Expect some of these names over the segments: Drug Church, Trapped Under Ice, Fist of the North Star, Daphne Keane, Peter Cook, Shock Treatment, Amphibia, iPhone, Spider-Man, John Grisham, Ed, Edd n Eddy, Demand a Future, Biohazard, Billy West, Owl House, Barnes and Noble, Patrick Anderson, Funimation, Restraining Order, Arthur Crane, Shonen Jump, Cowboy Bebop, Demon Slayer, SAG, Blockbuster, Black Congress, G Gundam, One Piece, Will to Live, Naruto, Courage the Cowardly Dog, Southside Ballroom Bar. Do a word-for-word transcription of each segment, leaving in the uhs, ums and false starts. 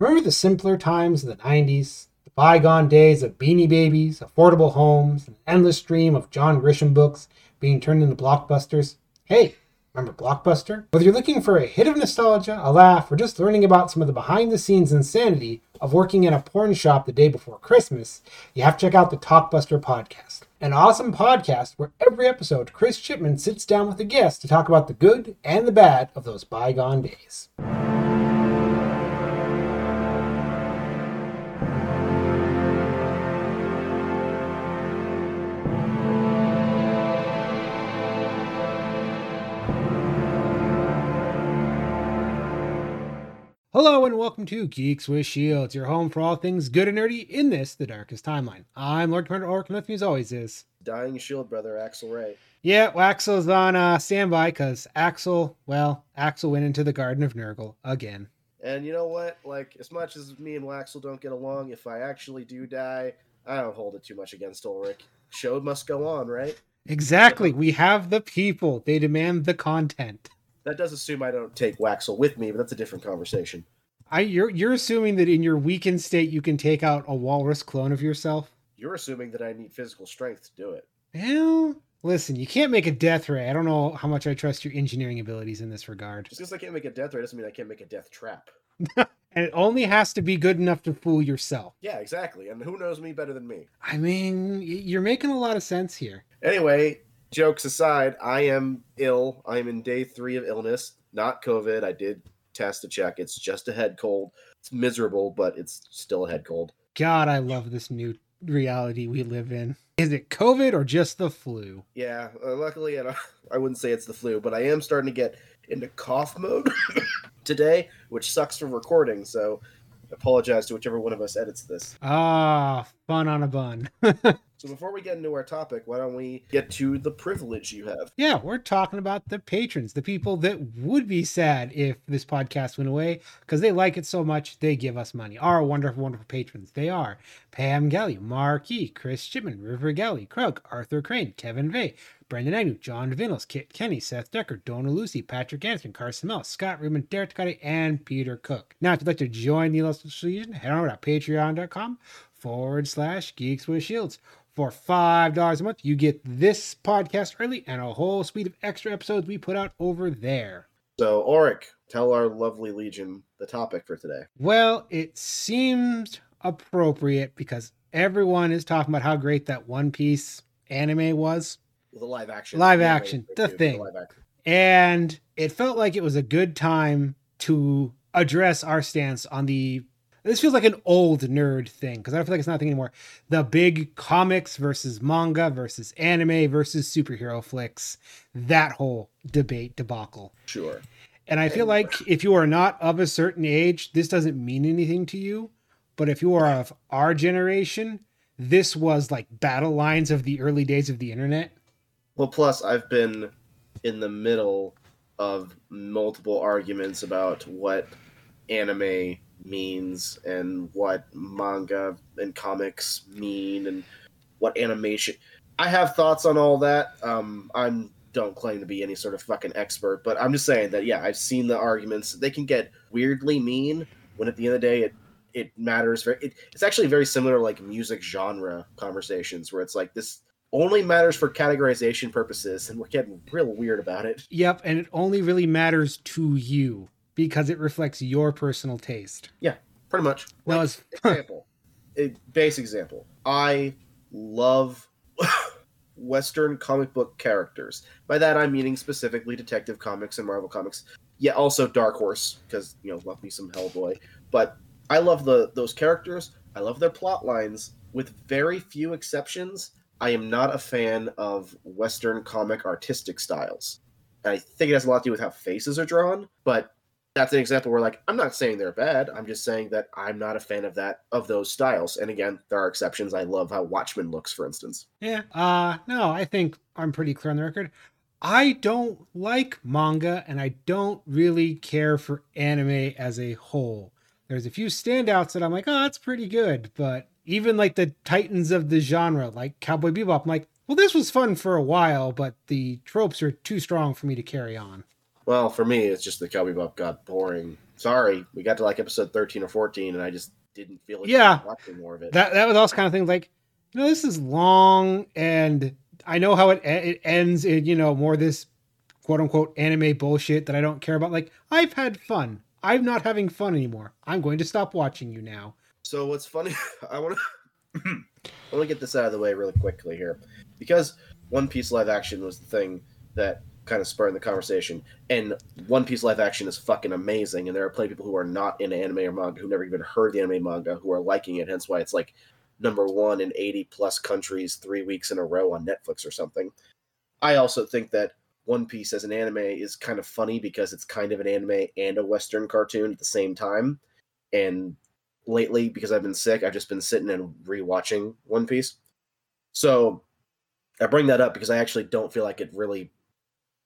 Remember the simpler times in the nineties? The bygone days of Beanie Babies, affordable homes, an endless stream of John Grisham books being turned into blockbusters? Hey, remember Blockbuster? Whether you're looking for a hit of nostalgia, a laugh, or just learning about some of the behind-the-scenes insanity of working in a porn shop the day before Christmas, you have to check out the Talkbuster Podcast. An awesome podcast where every episode, Chris Chipman sits down with a guest to talk about the good and the bad of those bygone days. Hello and welcome to Geeks with Shields, your home for all things good and nerdy in this, the darkest timeline. I'm Lord Commander Ulrich, and with me as always is... Dying Shield brother, Axel Ray. Yeah, Waxel's on uh, standby because Axel, well, Axel went into the Garden of Nurgle again. And you know what? Like, as much as me and Waxel don't get along, if I actually do die, I don't hold it too much against Ulrich. Show must go on, right? Exactly. We have the people. They demand the content. That does assume I don't take Waxel with me, but that's a different conversation. I you're you're assuming that in your weakened state you can take out a walrus clone of yourself? You're assuming that I need physical strength to do it. Well, listen, you can't make a death ray. I don't know how much I trust your engineering abilities in this regard. Just because I can't make a death ray doesn't mean I can't make a death trap. And it only has to be good enough to fool yourself. Yeah, exactly. And who knows me better than me? I mean, you're making a lot of sense here. Anyway... Jokes aside, I am ill. I'm in day three of illness. Not COVID. I did test to check. It's just a head cold. It's miserable, but it's still a head cold. God, I love this new reality we live in. Is it COVID or just the flu? Yeah, uh, luckily, I, I wouldn't say it's the flu, but I am starting to get into cough mode today, which sucks for recording, so apologize to whichever one of us edits this. Ah, fun on a bun. So before we get into our topic, why don't we get to the privilege you have? Yeah, we're talking about the patrons, the people that would be sad if this podcast went away because they like it so much, they give us money. Our wonderful, wonderful patrons. They are Pam Galley, Marky, Chris Chipman, River Galley, Krug, Arthur Crane, Kevin Vay, Brendan Agnew, John Vinos, Kit Kenny, Seth Decker, Dona Lucy, Patrick Anderson, Carson Mell, Scott Rubin, Derek Ducati, and Peter Cook. Now, if you'd like to join the illustrious legion, head on over to patreon.com forward slash Geeks with Shields. For five dollars a month, you get this podcast early and a whole suite of extra episodes we put out over there. So, Ulrich, tell our lovely legion the topic for today. Well, it seems appropriate because everyone is talking about how great that One Piece anime was. Well, the live action. Live action, the thing. And it felt like it was a good time to address our stance on the... This feels like an old nerd thing, because I don't feel like it's not a thing anymore. The big comics versus manga versus anime versus superhero flicks. That whole debate debacle. Sure. And I feel like if you are not of a certain age, this doesn't mean anything to you. But if you are of our generation, this was like battle lines of the early days of the internet. Well, plus I've been in the middle of multiple arguments about what anime means and what manga and comics mean and what animation. I have thoughts on all that. Um, I'm don't claim to be any sort of fucking expert, but I'm just saying that, yeah, I've seen the arguments. They can get weirdly mean when at the end of the day, it, it matters. Very, it, it's actually very similar to like music genre conversations where it's like this only matters for categorization purposes. And we're getting real weird about it. Yep. And it only really matters to you. Because it reflects your personal taste. Yeah, pretty much. Well, like, example, a base example. I love Western comic book characters. By that, I'm meaning specifically Detective Comics and Marvel Comics. Yeah, also Dark Horse, because, you know, love me some Hellboy. But I love the those characters. I love their plot lines. With very few exceptions, I am not a fan of Western comic artistic styles. And I think it has a lot to do with how faces are drawn, but... That's an example where, like, I'm not saying they're bad. I'm just saying that I'm not a fan of that, of those styles. And again, there are exceptions. I love how Watchmen looks, for instance. Yeah. Uh, no, I think I'm pretty clear on the record. I don't like manga, and I don't really care for anime as a whole. There's a few standouts that I'm like, oh, that's pretty good. But even, like, the titans of the genre, like Cowboy Bebop, I'm like, well, this was fun for a while, but the tropes are too strong for me to carry on. Well, for me, it's just the Cowboy Bebop got boring sorry, we got to like episode thirteen or fourteen and I just didn't feel like yeah, watching more of it. That that was also kind of things like, you know, this is long and I know how it it ends in, you know, more this quote unquote anime bullshit that I don't care about. Like, I've had fun. I'm not having fun anymore. I'm going to stop watching you now. So what's funny, I want to I want to get this out of the way really quickly here, because One Piece live action was the thing that kind of spurred the conversation, and One Piece live action is fucking amazing, and there are plenty of people who are not into anime or manga, who never even heard the anime manga, who are liking it, hence why it's like number one in eighty plus countries three weeks in a row on Netflix or something. I also think that One Piece as an anime is kind of funny because it's kind of an anime and a Western cartoon at the same time. And lately, because I've been sick, I've just been sitting and rewatching One Piece. So I bring that up because I actually don't feel like it really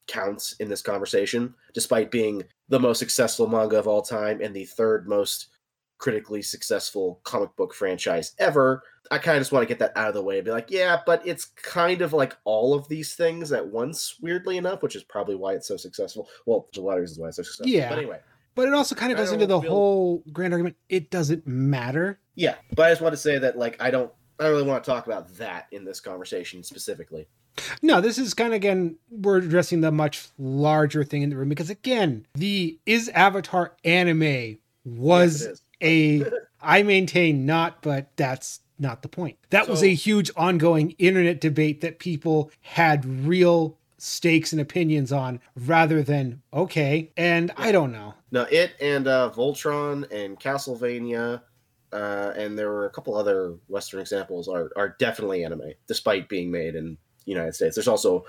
counts in this conversation, despite being the most successful manga of all time and the third most critically successful comic book franchise ever. I kind of just want to get that out of the way and be like, yeah, but it's kind of like all of these things at once, weirdly enough, which is probably why it's so successful. Well, there's a lot of reasons why it's so successful. Yeah. But anyway. But it also kind of goes into the feel... whole grand argument, it doesn't matter. Yeah. But I just want to say that, like, I don't I don't really want to talk about that in this conversation specifically. No, this is kind of, again, we're addressing the much larger thing in the room, because again, the is Avatar anime was yes, a I maintain not, but that's not the point. That so, was a huge ongoing internet debate that people had real stakes and opinions on, rather than okay and yeah. I don't know. No, it and uh Voltron and Castlevania uh and there were a couple other Western examples are are definitely anime, despite being made in the United States. There's also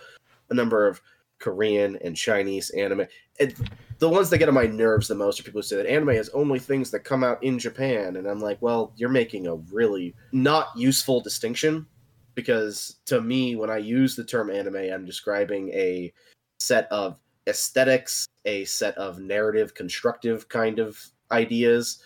a number of Korean and Chinese anime. And the ones that get on my nerves the most are people who say that anime is only things that come out in Japan. And I'm like, well, you're making a really not useful distinction, because to me, when I use the term anime, I'm describing a set of aesthetics, a set of narrative, constructive kind of ideas.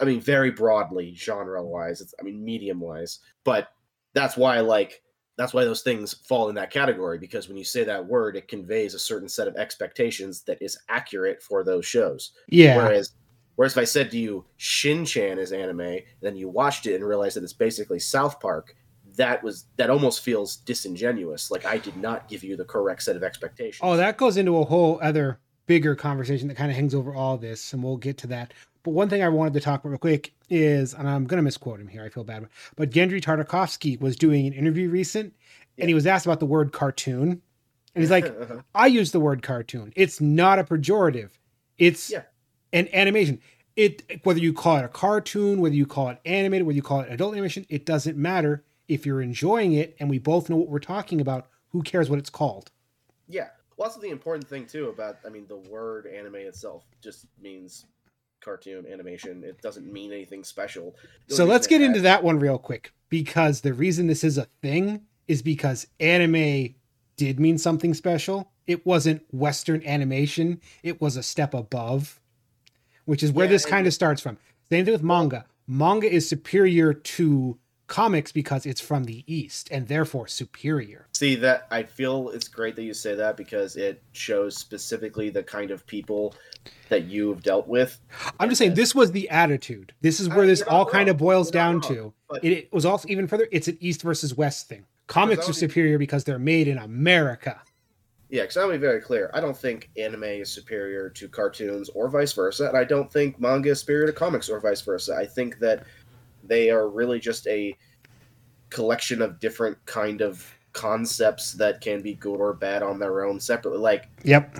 I mean, very broadly, genre-wise. It's, I mean, medium-wise. But that's why, like, that's why those things fall in that category, because when you say that word, it conveys a certain set of expectations that is accurate for those shows. Yeah. Whereas, whereas if I said to you, Shin-chan is anime, and then you watched it and realized that it's basically South Park, that was that almost feels disingenuous. Like, I did not give you the correct set of expectations. Oh, that goes into a whole other bigger conversation that kind of hangs over all this, and we'll get to that. But one thing I wanted to talk about real quick is, and I'm going to misquote him here, I feel bad, but Genndy Tartakovsky was doing an interview recent, yeah. and he was asked about the word cartoon. And he's like, I use the word cartoon. It's not a pejorative. It's yeah. an animation. It Whether you call it a cartoon, whether you call it animated, whether you call it adult animation, it doesn't matter. If you're enjoying it and we both know what we're talking about, who cares what it's called? Yeah. Well, that's the important thing, too, about, I mean, the word anime itself just means cartoon animation. It doesn't mean anything special. So let's get into that one real quick, because the reason this is a thing is because anime did mean something special. It wasn't Western animation. It was a step above, which is where yeah, this kind of starts from. Same thing with manga. Manga is superior to comics because it's from the East and therefore superior. See, that I feel it's great that you say that, because it shows specifically the kind of people that you've dealt with. I'm just saying, this was the attitude. This is where I, this all wrong. kind of boils you're down wrong, to. It, it was also even further, it's an East versus West thing. Comics are superior because they're made in America. Yeah, because I'll be very clear. I don't think anime is superior to cartoons or vice versa, and I don't think manga is superior to comics or vice versa. I think that they are really just a collection of different kind of concepts that can be good or bad on their own separately. Like, yep.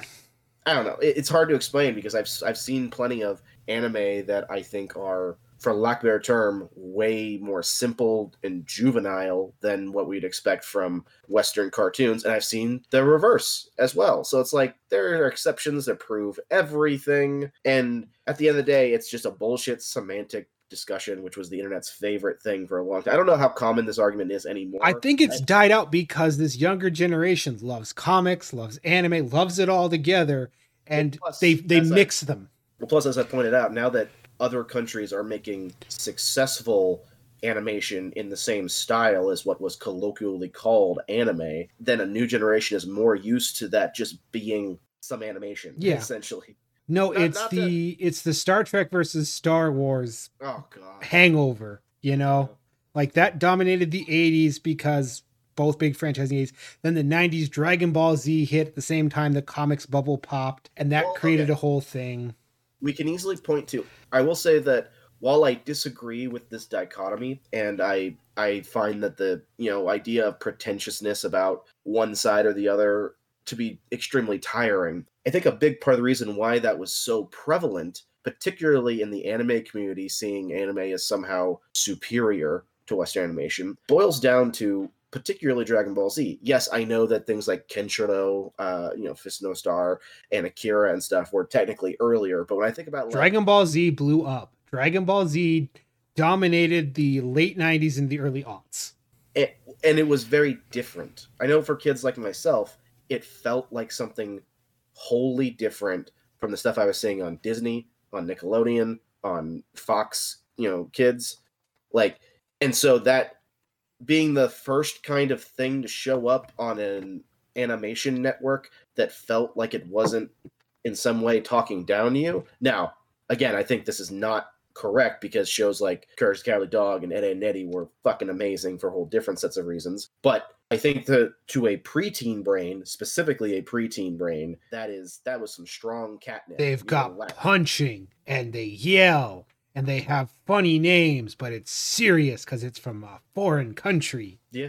I don't know. It's hard to explain, because I've I've seen plenty of anime that I think are, for lack of a better term, way more simple and juvenile than what we'd expect from Western cartoons. And I've seen the reverse as well. So it's like, there are exceptions that prove everything. And at the end of the day, it's just a bullshit semantic discussion, which was the internet's favorite thing for a long time. I don't know how common this argument is anymore. I think it's died out because this younger generation loves comics, loves anime, loves it all together, and plus, they they mix I, them. Well, plus, as I pointed out, now that other countries are making successful animation in the same style as what was colloquially called anime, then a new generation is more used to that just being some animation, yeah. essentially. No, not, it's not the that. It's the Star Trek versus Star Wars oh, God. hangover, you know? Yeah. Like, that dominated the eighties because both big franchises in the eighties. Then the nineties, Dragon Ball Z hit at the same time the comics bubble popped, and that well, created okay. a whole thing. We can easily point to... I will say that while I disagree with this dichotomy, and I I find that the, you know, idea of pretentiousness about one side or the other to be extremely tiring, I think a big part of the reason why that was so prevalent, particularly in the anime community, seeing anime as somehow superior to Western animation, boils down to particularly Dragon Ball Z. Yes, I know that things like Kenshiro, uh, you know, Fist No Star, and Akira and stuff were technically earlier, but when I think about... Like, Dragon Ball Z blew up. Dragon Ball Z dominated the late nineties and the early aughts. And, and it was very different. I know for kids like myself, it felt like something wholly different from the stuff I was seeing on Disney, on Nickelodeon, on Fox, you know, Kids. Like, and so that being the first kind of thing to show up on an animation network that felt like it wasn't in some way talking down to you. Now, again, I think this is not correct because shows like Courage the Cowardly Dog and Ed, Edd n Eddy were fucking amazing for whole different sets of reasons. But I think that to a preteen brain, specifically a preteen brain, that is that was some strong catnip. They've you got know, punching and they yell and they have funny names, but it's serious because it's from a foreign country. Yeah.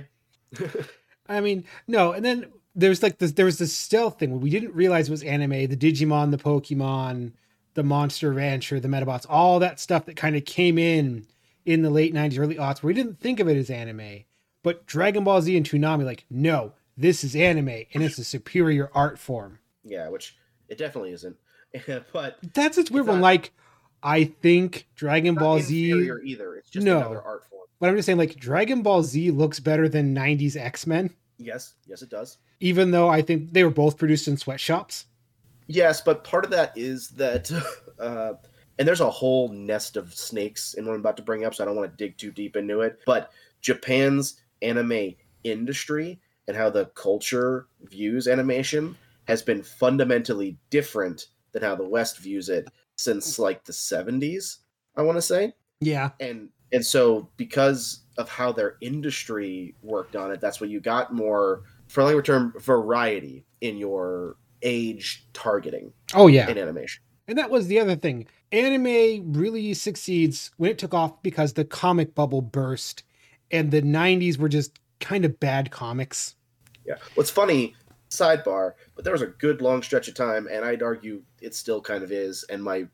I mean, no. And then there's like this, there was this stealth thing where we didn't realize it was anime, the Digimon, the Pokemon, the Monster Rancher, the Metabots, all that stuff that kind of came in in the late nineties, early aughts, where we didn't think of it as anime. But Dragon Ball Z and Toonami, like, no, this is anime, and it's a superior art form. Yeah, which it definitely isn't. But that's its weird one. Like, I think Dragon Ball Z... It's not inferior either. It's just no, another art form. But I'm just saying, like, Dragon Ball Z looks better than nineties X-Men. Yes, yes it does. Even though I think they were both produced in sweatshops. Yes, but part of that is that, uh, and there's a whole nest of snakes in what I'm about to bring up, so I don't want to dig too deep into it, but Japan's anime industry and how the culture views animation has been fundamentally different than how the West views it since, like, the seventies, I want to say. Yeah. And and so because of how their industry worked on it, that's when you got more, for lack of a term, variety in your age targeting. Oh yeah, in animation. And that was the other thing. Anime really succeeds when it took off because the comic bubble burst and the nineties were just kind of bad comics. Yeah. What's funny, sidebar, but there was a good long stretch of time, and I'd argue it still kind of is, and my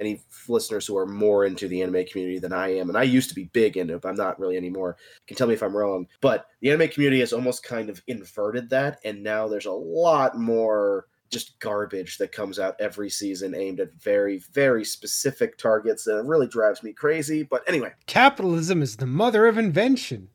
any listeners who are more into the anime community than I am, and I used to be big into it, but I'm not really anymore, can tell me if I'm wrong, but the anime community has almost kind of inverted that, and now there's a lot more just garbage that comes out every season aimed at very, very specific targets, and it really drives me crazy, but anyway. Capitalism is the mother of invention.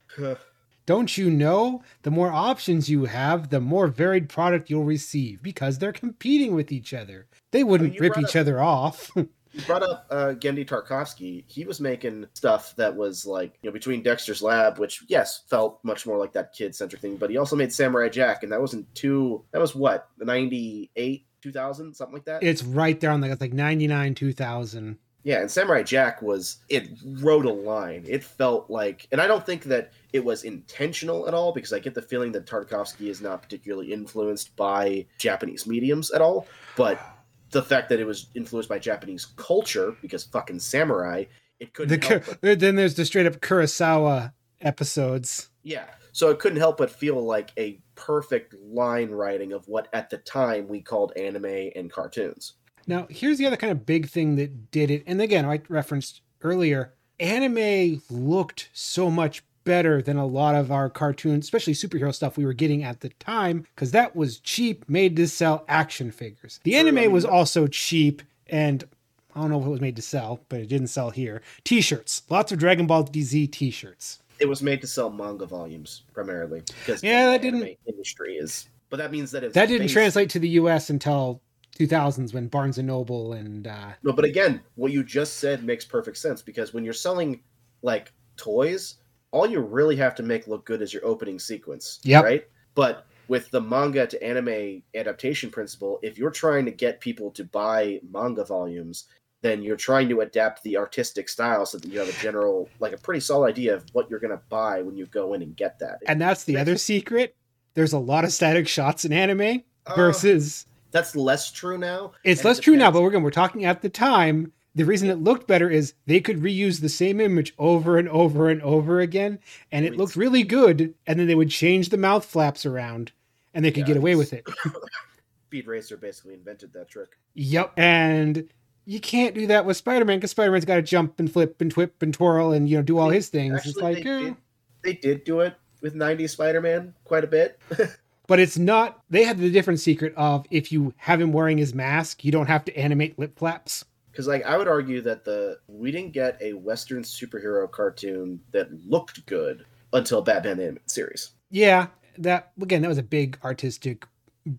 Don't you know? The more options you have, the more varied product you'll receive, because they're competing with each other. They wouldn't I mean, rip each up- other off. You brought up uh, Genndy Tartakovsky. He was making stuff that was like, you know, between Dexter's Lab, which, yes, felt much more like that kid-centric thing, but he also made Samurai Jack, and that wasn't too... That was what? The ninety-eight, two thousand? Something like that? It's right there on the... It's like ninety-nine, two thousand. Yeah, and Samurai Jack was... It rode a line. It felt like... And I don't think that it was intentional at all, because I get the feeling that Tartakovsky is not particularly influenced by Japanese mediums at all, but... The fact that it was influenced by Japanese culture, because fucking samurai, it couldn't the, help but... Then there's the straight up Kurosawa episodes. Yeah. So it couldn't help but feel like a perfect line writing of what at the time we called anime and cartoons. Now, here's the other kind of big thing that did it. And again, I referenced earlier, anime looked so much better than a lot of our cartoons, especially superhero stuff we were getting at the time, because that was cheap, made to sell action figures. The anime I mean, was also cheap, and I don't know if it was made to sell, but it didn't sell here. T-shirts. Lots of Dragon Ball Z t-shirts. It was made to sell manga volumes, primarily. Because yeah, that didn't... industry is... But that means that it's... That didn't based... translate to the U S until... two thousands when Barnes and Noble and... Uh... No, but again, what you just said makes perfect sense, because when you're selling, like, toys... All you really have to make look good is your opening sequence, yep. Right? But with the manga to anime adaptation principle, if you're trying to get people to buy manga volumes, then you're trying to adapt the artistic style so that you have a general, like a pretty solid idea of what you're going to buy when you go in and get that. And that's the other secret. There's a lot of static shots in anime versus... Uh, that's less true now. It's less it true now, but we're, again, we're talking at the time. The reason it looked better is they could reuse the same image over and over and over again, and it looked really good, and then they would change the mouth flaps around, and they could yeah, get away with it. Speed Racer basically invented that trick. Yep, and... You can't do that with Spider-Man because Spider-Man's got to jump and flip and twip and twirl and, you know, do all his things. Actually, it's like, they, eh. did, they did do it with nineties Spider-Man quite a bit. But it's not, they had the different secret of if you have him wearing his mask, you don't have to animate lip flaps. Because, like, I would argue that the, we didn't get a Western superhero cartoon that looked good until Batman the Animated Series. Yeah, that, again, that was a big artistic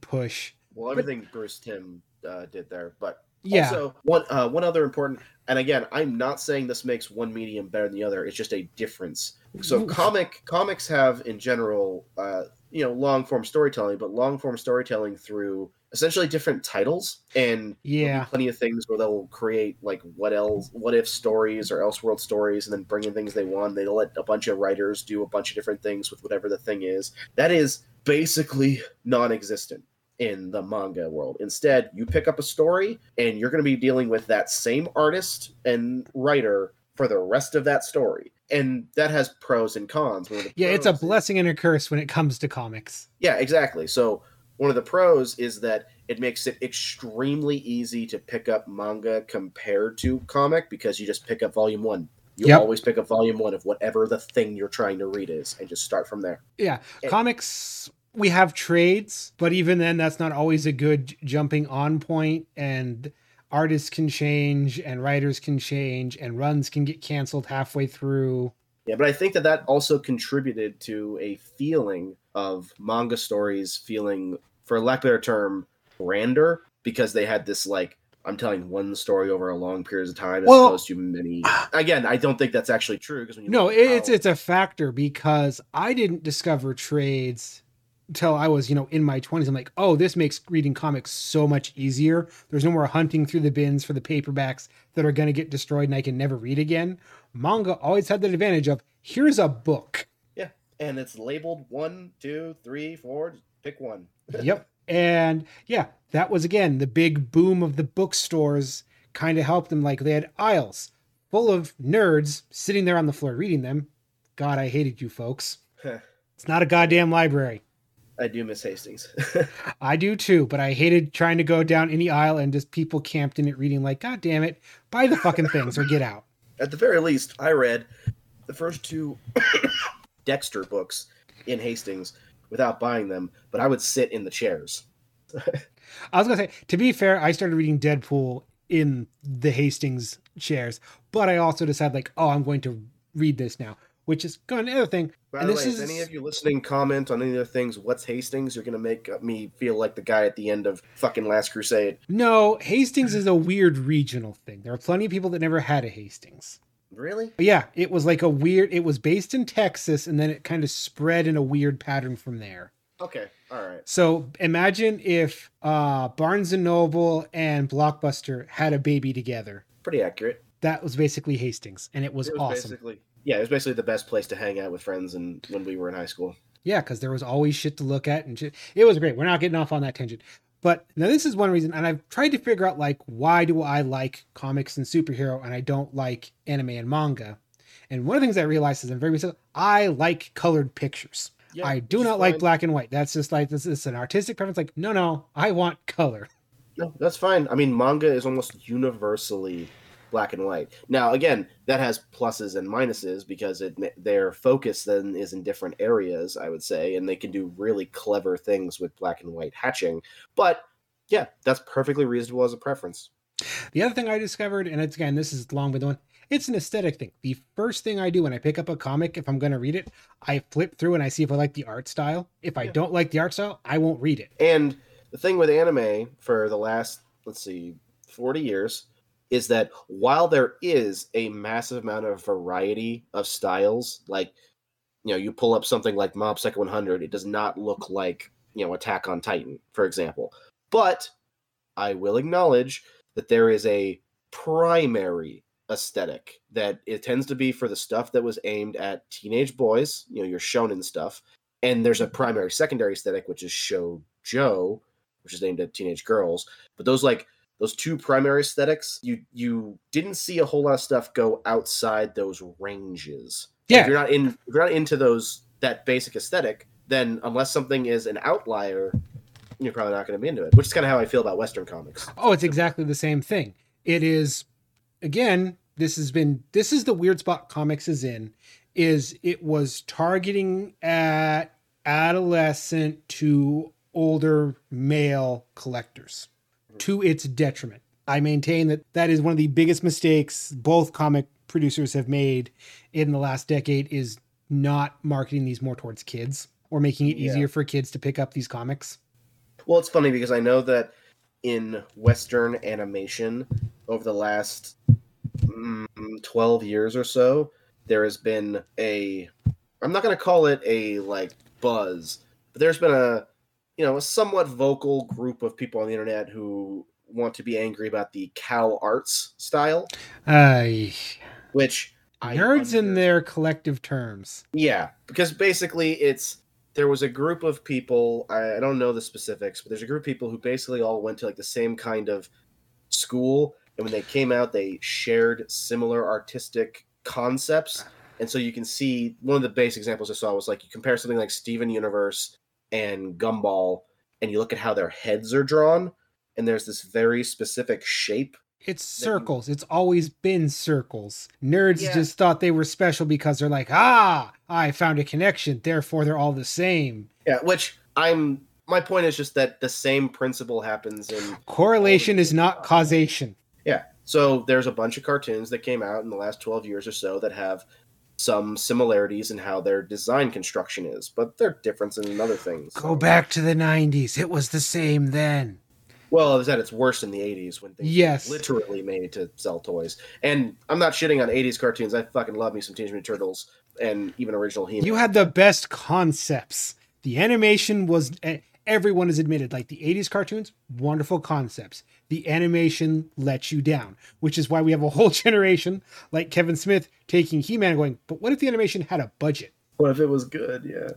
push. Well, everything but, Bruce Timm uh, did there, but. Yeah. Also, one, uh, one other important, and again, I'm not saying this makes one medium better than the other. It's just a difference. So comic comics have, in general, uh, you know, long-form storytelling, but long-form storytelling through essentially different titles. And yeah, plenty of things where they'll create, like, what else, what if stories or Elseworld stories, and then bring in things they want. They'll let a bunch of writers do a bunch of different things with whatever the thing is. That is basically non-existent in the manga world. Instead, you pick up a story and you're going to be dealing with that same artist and writer for the rest of that story. And that has pros and cons. One of the yeah, pros, it's a blessing and a curse when it comes to comics. Yeah, exactly. So one of the pros is that it makes it extremely easy to pick up manga compared to comic because you just pick up volume one. You yep. always pick up volume one of whatever the thing you're trying to read is and just start from there. Yeah, and comics... We have trades, but even then, that's not always a good jumping on point. And artists can change, and writers can change, and runs can get canceled halfway through. Yeah, but I think that that also contributed to a feeling of manga stories feeling, for lack of a better term, grander, because they had this, like, I'm telling one story over a long period of time as well, opposed to many. Again, I don't think that's actually true. Because when you no, it's how... it's a factor because I didn't discover trades until I was, you know, in my twenties. I'm like, oh, this makes reading comics so much easier. There's no more hunting through the bins for the paperbacks that are going to get destroyed and I can never read again. Manga always had that advantage of, here's a book. Yeah, and it's labeled one, two, three, four, pick one. Yep, and yeah, that was, again, the big boom of the bookstores kind of helped them. Like, they had aisles full of nerds sitting there on the floor reading them. God, I hated you folks. It's not a goddamn library. I do miss Hastings. I do too, but I hated trying to go down any aisle and just people camped in it reading like, God damn it, buy the fucking things or get out. At the very least, I read the first two Dexter books in Hastings without buying them, but I would sit in the chairs. I was going to say, to be fair, I started reading Deadpool in the Hastings chairs, but I also decided like, oh, I'm going to read this now. Which is another thing. By and the this way, is... if any of you listening comment on any of the things, what's Hastings? You're going to make me feel like the guy at the end of fucking Last Crusade. No, Hastings is a weird regional thing. There are plenty of people that never had a Hastings. Really? But yeah, it was like a weird, it was based in Texas, and then it kind of spread in a weird pattern from there. Okay, all right. So imagine if uh, Barnes and Noble and Blockbuster had a baby together. Pretty accurate. That was basically Hastings, and it was, it was awesome. Basically... Yeah, it was basically the best place to hang out with friends and when we were in high school. Yeah, because there was always shit to look at and shit. It was great. We're not getting off on that tangent. But now this is one reason, and I've tried to figure out, like, why do I like comics and superhero and I don't like anime and manga? And one of the things I realized is I'm very simple. I like colored pictures. Yeah, I do not fine. like black and white. That's just like, this is an artistic preference. Like, no, no, I want color. No, that's fine. I mean, manga is almost universally... black and white. Now, again, that has pluses and minuses because it their focus then is in different areas, I would say, and they can do really clever things with black and white hatching. But yeah, that's perfectly reasonable as a preference. The other thing I discovered, and it's, again, this is long with one, it's an aesthetic thing. The first thing I do when I pick up a comic, if I'm going to read it, I flip through and I see if I like the art style. If I yeah. don't like the art style, I won't read it. And the thing with anime for the last, let's see, forty years is that while there is a massive amount of variety of styles, like, you know, you pull up something like Mob Psycho one hundred, it does not look like you know, Attack on Titan, for example. But I will acknowledge that there is a primary aesthetic that it tends to be for the stuff that was aimed at teenage boys, you know, your shonen stuff. And there's a primary secondary aesthetic, which is shoujo, which is aimed at teenage girls. But those like those two primary aesthetics, you you didn't see a whole lot of stuff go outside those ranges. Yeah. If you're not in, if you're not into those that basic aesthetic, then unless something is an outlier, you're probably not going to be into it, which is kind of how I feel about Western comics. Oh, it's exactly the same thing. It is, again, this has been, this is the weird spot comics is in, is it was targeting at adolescent to older male collectors to its detriment. I maintain that that is one of the biggest mistakes both comic producers have made in the last decade, is not marketing these more towards kids or making it easier yeah. for kids to pick up these comics. Well, it's funny because I know that in Western animation over the last mm, twelve years or so, there has been a, I'm not going to call it a like buzz, but there's been a, you know, a somewhat vocal group of people on the internet who want to be angry about the cow arts style. Uh, which nerds in their collective terms. Yeah, because basically it's, there was a group of people, I don't know the specifics, but there's a group of people who basically all went to like the same kind of school. And when they came out, they shared similar artistic concepts. And so you can see, one of the base examples I saw was like, you compare something like Steven Universe and Gumball, and you look at how their heads are drawn. And there's this very specific shape. It's circles. You... It's always been circles. Nerds yeah. just thought they were special because they're like, ah, I found a connection. Therefore, they're all the same. Yeah, which I'm, my point is just that the same principle happens in... Correlation is not causation. Yeah. So there's a bunch of cartoons that came out in the last twelve years or so that have some similarities in how their design construction is, but they're different in other things. Go so. back to the nineties. It was the same then. Well, it was at its worst in the eighties when things yes. were literally made to sell toys. And I'm not shitting on eighties cartoons. I fucking love me some Teenage Mutant Turtles and even original He-Man. You had the best concepts. The animation was, everyone has admitted, like the eighties cartoons, wonderful concepts. The animation lets you down, which is why we have a whole generation like Kevin Smith taking He-Man and going, but what if the animation had a budget? What if it was good? Yeah.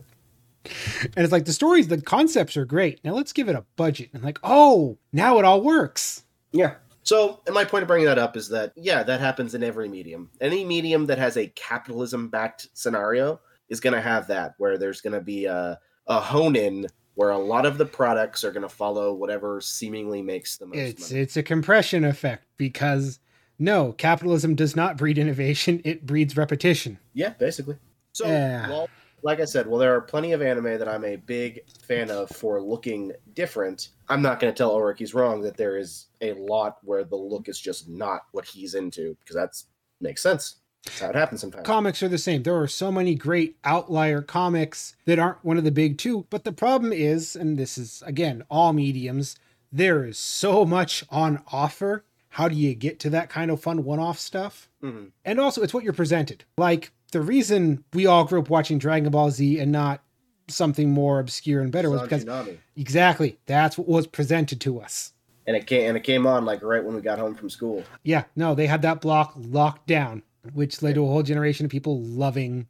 And it's like the stories, the concepts are great. Now let's give it a budget. And like, oh, now it all works. Yeah. So, and my point of bringing that up is that, yeah, that happens in every medium. Any medium that has a capitalism-backed scenario is going to have that, where there's going to be a, a hone-in where a lot of the products are going to follow whatever seemingly makes the most it's, money. It's a compression effect because, no, capitalism does not breed innovation. It breeds repetition. Yeah, basically. So, yeah. Well, like I said, well, there are plenty of anime that I'm a big fan of for looking different. I'm not going to tell Ulrich he's wrong that there is a lot where the look is just not what he's into, because that makes sense. That's how it happens sometimes. Comics are the same. There are so many great outlier comics that aren't one of the big two. But the problem is, and this is, again, all mediums, there is so much on offer. How do you get to that kind of fun one-off stuff? Mm-hmm. And also, it's what you're presented. Like, the reason we all grew up watching Dragon Ball Z and not something more obscure and better was because Toonami. Exactly, that's what was presented to us. And it came and it came on like right when we got home from school. Yeah, no, they had that block locked down, which led yeah. to a whole generation of people loving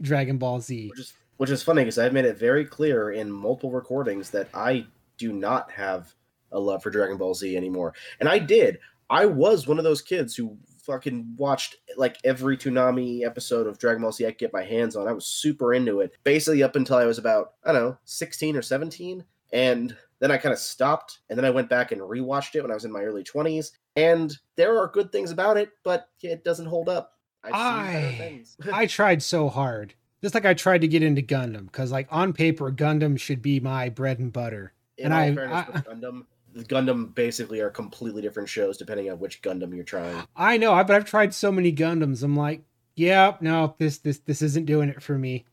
Dragon Ball Z. Which is, which is funny because I've made it very clear in multiple recordings that I do not have a love for Dragon Ball Z anymore. And I did. I was one of those kids who fucking watched like every Toonami episode of Dragon Ball Z I could get my hands on. I was super into it, basically up until I was about, I don't know, sixteen or seventeen. And then I kind of stopped, and then I went back and rewatched it when I was in my early twenties. And there are good things about it, but it doesn't hold up. I've I, seen better things. I tried so hard. Just like I tried to get into Gundam, because like on paper, Gundam should be my bread and butter. In and all I, fairness, I, with Gundam... Gundam basically are completely different shows depending on which Gundam you're trying. I know, but I've tried so many Gundams. I'm like, yeah, no, this this this isn't doing it for me.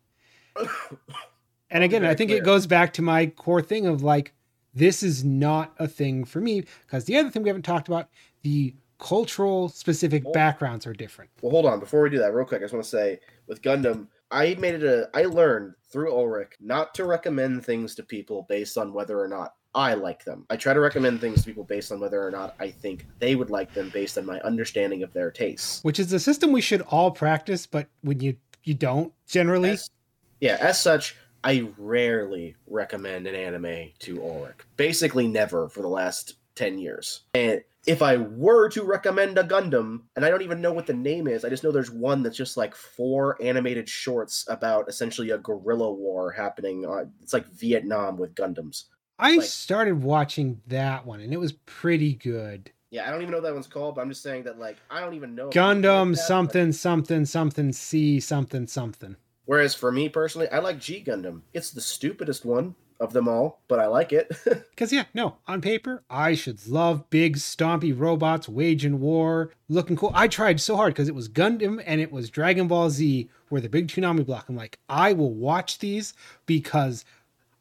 And again, I think clear. It goes back to my core thing of like, this is not a thing for me. Because the other thing we haven't talked about, the cultural specific well, backgrounds are different. Well, hold on. Before we do that, real quick, I just want to say with Gundam, I made it a, I learned through Ulrich not to recommend things to people based on whether or not I like them. I try to recommend things to people based on whether or not I think they would like them based on my understanding of their tastes. Which is a system we should all practice, but when you, you don't generally. As, yeah, as such, I rarely recommend an anime to Ulrich. Basically never for the last ten years. And if I were to recommend a Gundam, and I don't even know what the name is, I just know there's one that's just like four animated shorts about essentially a guerrilla war happening. On, it's like Vietnam with Gundams. I like, started watching that one, and it was pretty good. Yeah, I don't even know what that one's called, but I'm just saying that, like, I don't even know. Gundam like that, something, but... something, something, C something, something. Whereas for me personally, I like G Gundam. It's the stupidest one of them all, but I like it. Because, yeah, no, on paper, I should love big, stompy robots waging war, looking cool. I tried so hard because it was Gundam and it was Dragon Ball Z, where the big Toonami block. I'm like, I will watch these because...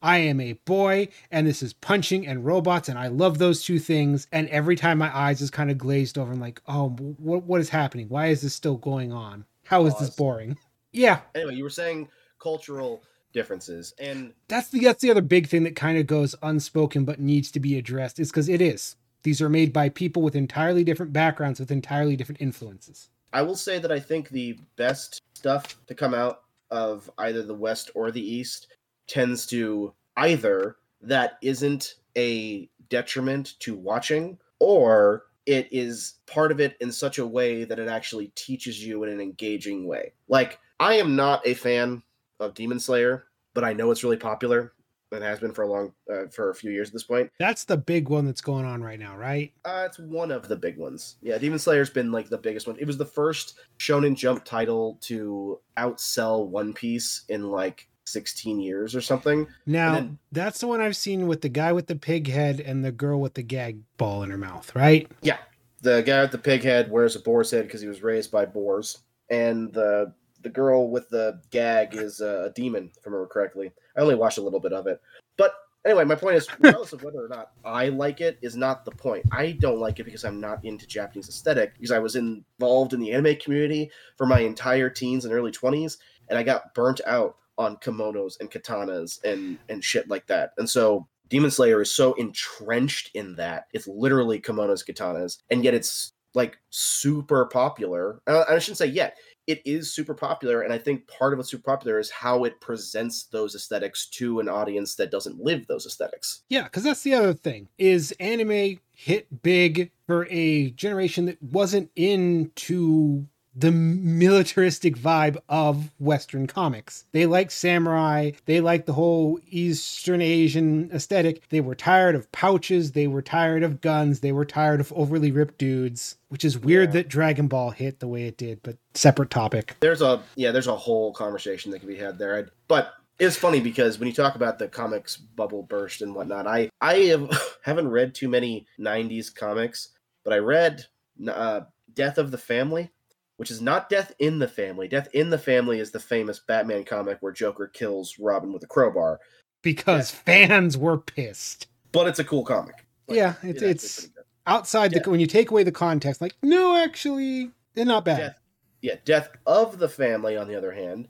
I am a boy, and this is punching and robots, and I love those two things. And every time my eyes is kind of glazed over, I'm like, oh, what what is happening? Why is this still going on? How is this boring? Yeah. Anyway, you were saying cultural differences, and that's the that's the other big thing that kind of goes unspoken but needs to be addressed, is because it is. These are made by people with entirely different backgrounds, with entirely different influences. I will say that I think the best stuff to come out of either the West or the East tends to either that isn't a detriment to watching, or it is part of it in such a way that it actually teaches you in an engaging way. Like, I am not a fan of Demon Slayer, but I know it's really popular and has been for a long, uh, for a few years at this point. That's the big one that's going on right now, right? Uh, it's one of the big ones. Yeah, Demon Slayer's been like the biggest one. It was the first Shonen Jump title to outsell One Piece in like sixteen years or something. Now, then, that's the one I've seen with the guy with the pig head and the girl with the gag ball in her mouth, right? Yeah. The guy with the pig head wears a boar's head because he was raised by boars. And the the girl with the gag is a demon, if I remember correctly. I only watched a little bit of it. But anyway, my point is, regardless of whether or not I like it is not the point. I don't like it because I'm not into Japanese aesthetic, because I was involved in the anime community for my entire teens and early twenties, and I got burnt out on kimonos and katanas and, and shit like that. And so Demon Slayer is so entrenched in that. It's literally kimonos, katanas, and yet it's like super popular. I, I shouldn't say yet. It is super popular, and I think part of what's super popular is how it presents those aesthetics to an audience that doesn't live those aesthetics. Yeah, because that's the other thing, is anime hit big for a generation that wasn't into the militaristic vibe of Western comics. They liked samurai. They liked the whole Eastern Asian aesthetic. They were tired of pouches. They were tired of guns. They were tired of overly ripped dudes, which is weird yeah. that Dragon Ball hit the way it did, but separate topic. There's a, yeah, there's a whole conversation that can be had there. I'd, but it's funny because when you talk about the comics bubble burst and whatnot, I, I have, haven't read too many nineties comics, but I read uh, Death of the Family, which is not Death in the Family. Death in the Family is the famous Batman comic where Joker kills Robin with a crowbar. Because yeah. fans were pissed. But it's a cool comic. Like, yeah, it's, it's, it's pretty good. Outside Death. The when you take away the context, like, no, actually, they're not bad. Death, yeah, Death of the Family, on the other hand,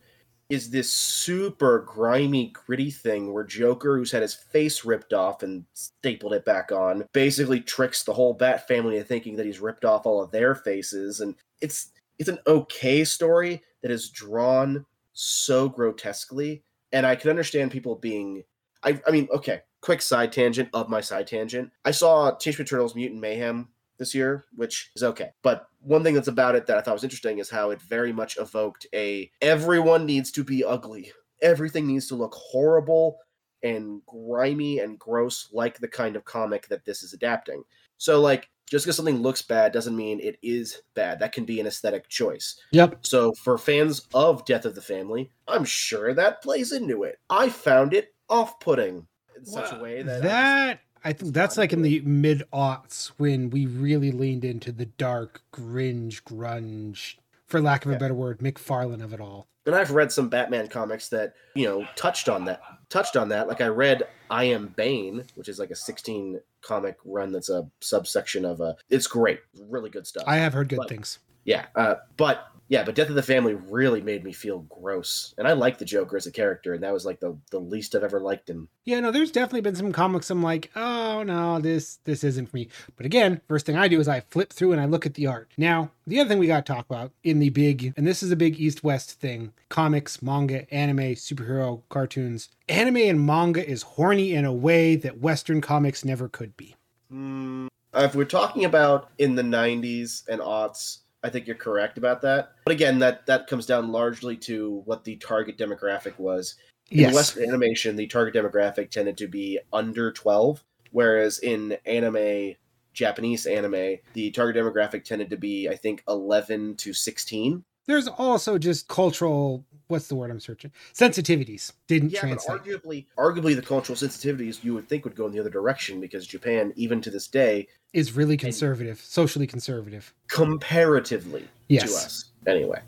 is this super grimy, gritty thing where Joker, who's had his face ripped off and stapled it back on, basically tricks the whole Bat family into thinking that he's ripped off all of their faces. And it's... It's an okay story that is drawn so grotesquely, and I can understand people being... I, I mean, okay, quick side tangent of my side tangent. I saw Teenage Mutant Turtles Mutant Mayhem this year, which is okay. But one thing that's about it that I thought was interesting is how it very much evoked a... Everyone needs to be ugly. Everything needs to look horrible and grimy and gross, like the kind of comic that this is adapting. So, like... Just because something looks bad doesn't mean it is bad. That can be an aesthetic choice. Yep. So for fans of Death of the Family, I'm sure that plays into it. I found it off-putting in well, such a way that... That, I, I think that's like in the mid-aughts when we really leaned into the dark, gringe, grunge, for lack of yeah. a better word, McFarlane of it all. And I've read some Batman comics that, you know, touched on that. touched on that. Like I read I Am Bane, which is like a sixteen comic run. That's a subsection of a, it's great. Really good stuff. I have heard good but, things. Yeah. Uh, but yeah, but Death of the Family really made me feel gross. And I like the Joker as a character. And that was like the, the least I've ever liked him. Yeah, no, there's definitely been some comics I'm like, oh no, this, this isn't for me. But again, first thing I do is I flip through and I look at the art. Now, the other thing we got to talk about in the big, and this is a big East-West thing, comics, manga, anime, superhero cartoons. Anime and manga is horny in a way that Western comics never could be. Mm, if we're talking about in the nineties and aughts, I think you're correct about that. But again, that, that comes down largely to what the target demographic was. In yes. Western animation, the target demographic tended to be under twelve, whereas in anime, Japanese anime, the target demographic tended to be, I think, eleven to sixteen. There's also just cultural, what's the word I'm searching? Sensitivities didn't yeah, translate. But arguably, arguably the cultural sensitivities you would think would go in the other direction because Japan, even to this day, is really conservative, socially conservative. Comparatively yes. to us, anyway.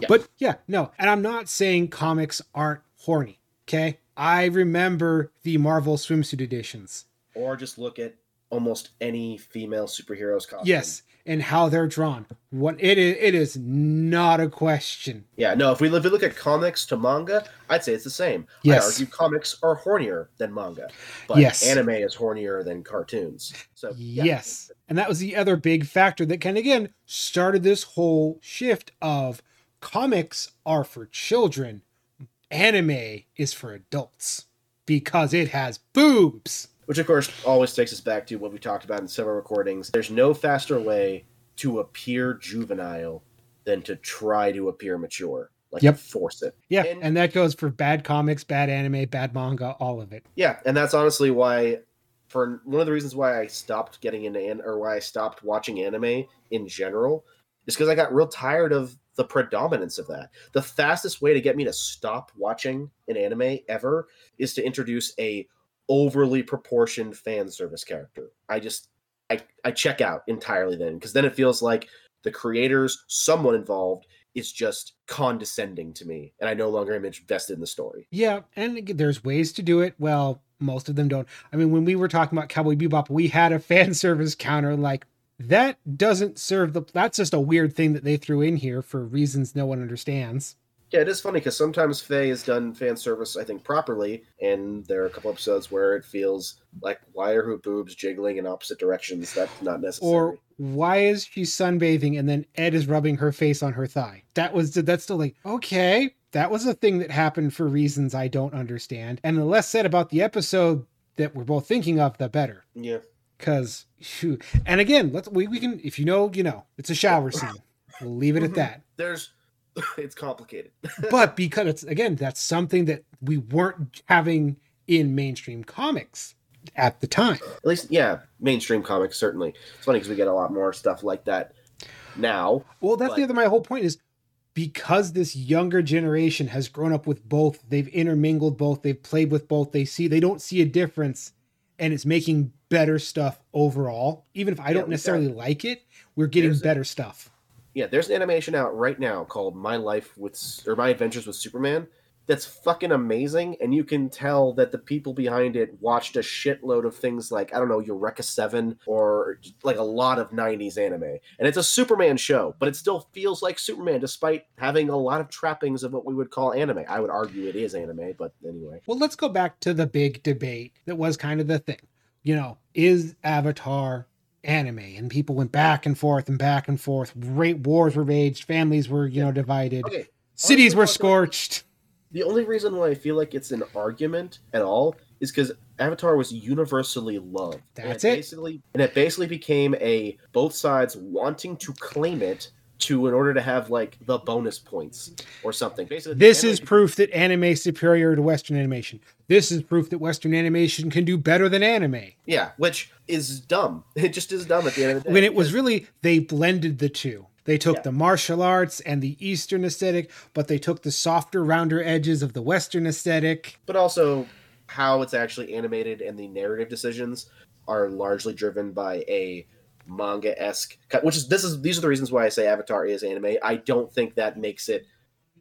Yeah. But yeah, no, and I'm not saying comics aren't horny, okay? I remember the Marvel swimsuit editions. Or just look at almost any female superhero's costume. Yes, and how they're drawn. What it is, it is not a question. Yeah, no, if we, if we look at comics to manga, I'd say it's the same. Yes. I argue comics are hornier than manga, but yes. anime is hornier than cartoons. So yeah. Yes, and that was the other big factor that kind of, again, started this whole shift of comics are for children, anime is for adults, because it has boobs. Which, of course, always takes us back to what we talked about in several recordings. There's no faster way to appear juvenile than to try to appear mature. Like, yep. force it. Yeah, and, and that goes for bad comics, bad anime, bad manga, all of it. Yeah, and that's honestly why, for one of the reasons why I stopped getting into, an, or why I stopped watching anime in general, is because I got real tired of the predominance of that. The fastest way to get me to stop watching an anime ever is to introduce a overly proportioned fan service character. I just, I, I check out entirely then, because then it feels like the creators, someone involved, is just condescending to me, and I no longer am invested in the story. Yeah, and there's ways to do it. Well, most of them don't. I mean, when we were talking about Cowboy Bebop, we had a fan service counter, like, that doesn't serve the, that's just a weird thing that they threw in here for reasons no one understands. Yeah, it is funny because sometimes Faye has done fan service, I think, properly, and there are a couple episodes where it feels like, why are her boobs jiggling in opposite directions? That's not necessary. Or why is she sunbathing and then Ed is rubbing her face on her thigh? That was that's still like, okay, that was a thing that happened for reasons I don't understand. And the less said about the episode that we're both thinking of, the better. Yeah. Because, and again, let's we, we can, if you know, you know, it's a shower scene. We'll leave it at that. There's. It's complicated. But because it's, again, that's something that we weren't having in mainstream comics at the time. At least, yeah, mainstream comics, certainly. It's funny because we get a lot more stuff like that now. Well, that's but... the other, my whole point is because this younger generation has grown up with both, they've intermingled both, they've played with both, they see, they don't see a difference, and it's making better stuff overall. Even if I yeah, don't necessarily that. like it, we're getting There's better a... stuff. Yeah, there's an animation out right now called My Life with, or My Adventures with Superman that's fucking amazing, and you can tell that the people behind it watched a shitload of things like, I don't know, Eureka seven, or like a lot of nineties anime. And it's a Superman show, but it still feels like Superman despite having a lot of trappings of what we would call anime. I would argue it is anime, but anyway. Well, let's go back to the big debate that was kind of the thing. You know, is Avatar anime? And people went back and forth and back and forth. Great wars were waged. Families were, you yeah. know, divided. Okay. Cities Honestly, were scorched. The only reason why I feel like it's an argument at all is because Avatar was universally loved. That's and it. it. Basically, and it basically became a both sides wanting to claim it to in order to have like the bonus points or something. Basically, this is proof that anime is superior to Western animation. This is proof that Western animation can do better than anime. Yeah, which is dumb. It just is dumb at the end of the day. When it was really, they blended the two. They took yeah. the martial arts and the Eastern aesthetic, but they took the softer, rounder edges of the Western aesthetic. But also how it's actually animated and the narrative decisions are largely driven by a manga-esque, which is this is these are the reasons why I say Avatar is anime. I don't think that makes it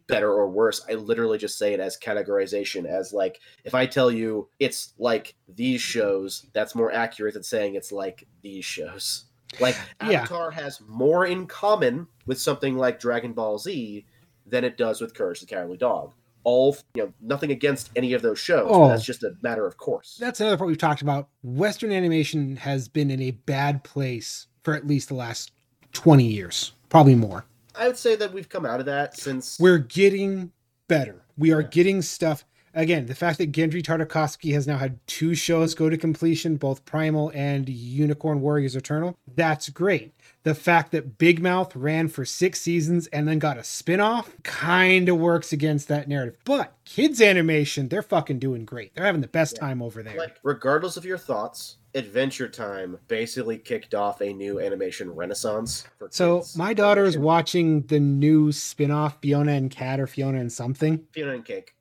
better or worse. I literally just say it as categorization, as like, if I tell you it's like these shows, that's more accurate than saying it's like these shows. Like, Avatar yeah. has more in common with something like Dragon Ball Z than it does with Courage the Cowardly Dog. All, you know, nothing against any of those shows. Oh, that's just a matter of course. That's another part we've talked about. Western animation has been in a bad place for at least the last twenty years, probably more. I would say that we've come out of that since... We're getting better. We are yeah. getting stuff. Again, the fact that Genndy Tartakovsky has now had two shows go to completion, both Primal and Unicorn Warriors Eternal, that's great. The fact that Big Mouth ran for six seasons and then got a spinoff kind of works against that narrative. But kids animation, they're fucking doing great. They're having the best yeah. time over there. Like, regardless of your thoughts, Adventure Time basically kicked off a new animation renaissance for so kids. My daughter is watching the new spinoff, Fiona and Cat, or Fiona and something. Fiona and Cake.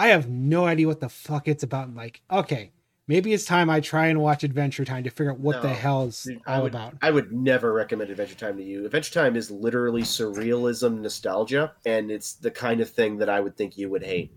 I have no idea what the fuck it's about. I'm like, okay, maybe it's time I try and watch Adventure Time to figure out what no, the hell's dude, all I would, about. I would never recommend Adventure Time to you. Adventure Time is literally surrealism nostalgia, and it's the kind of thing that I would think you would hate.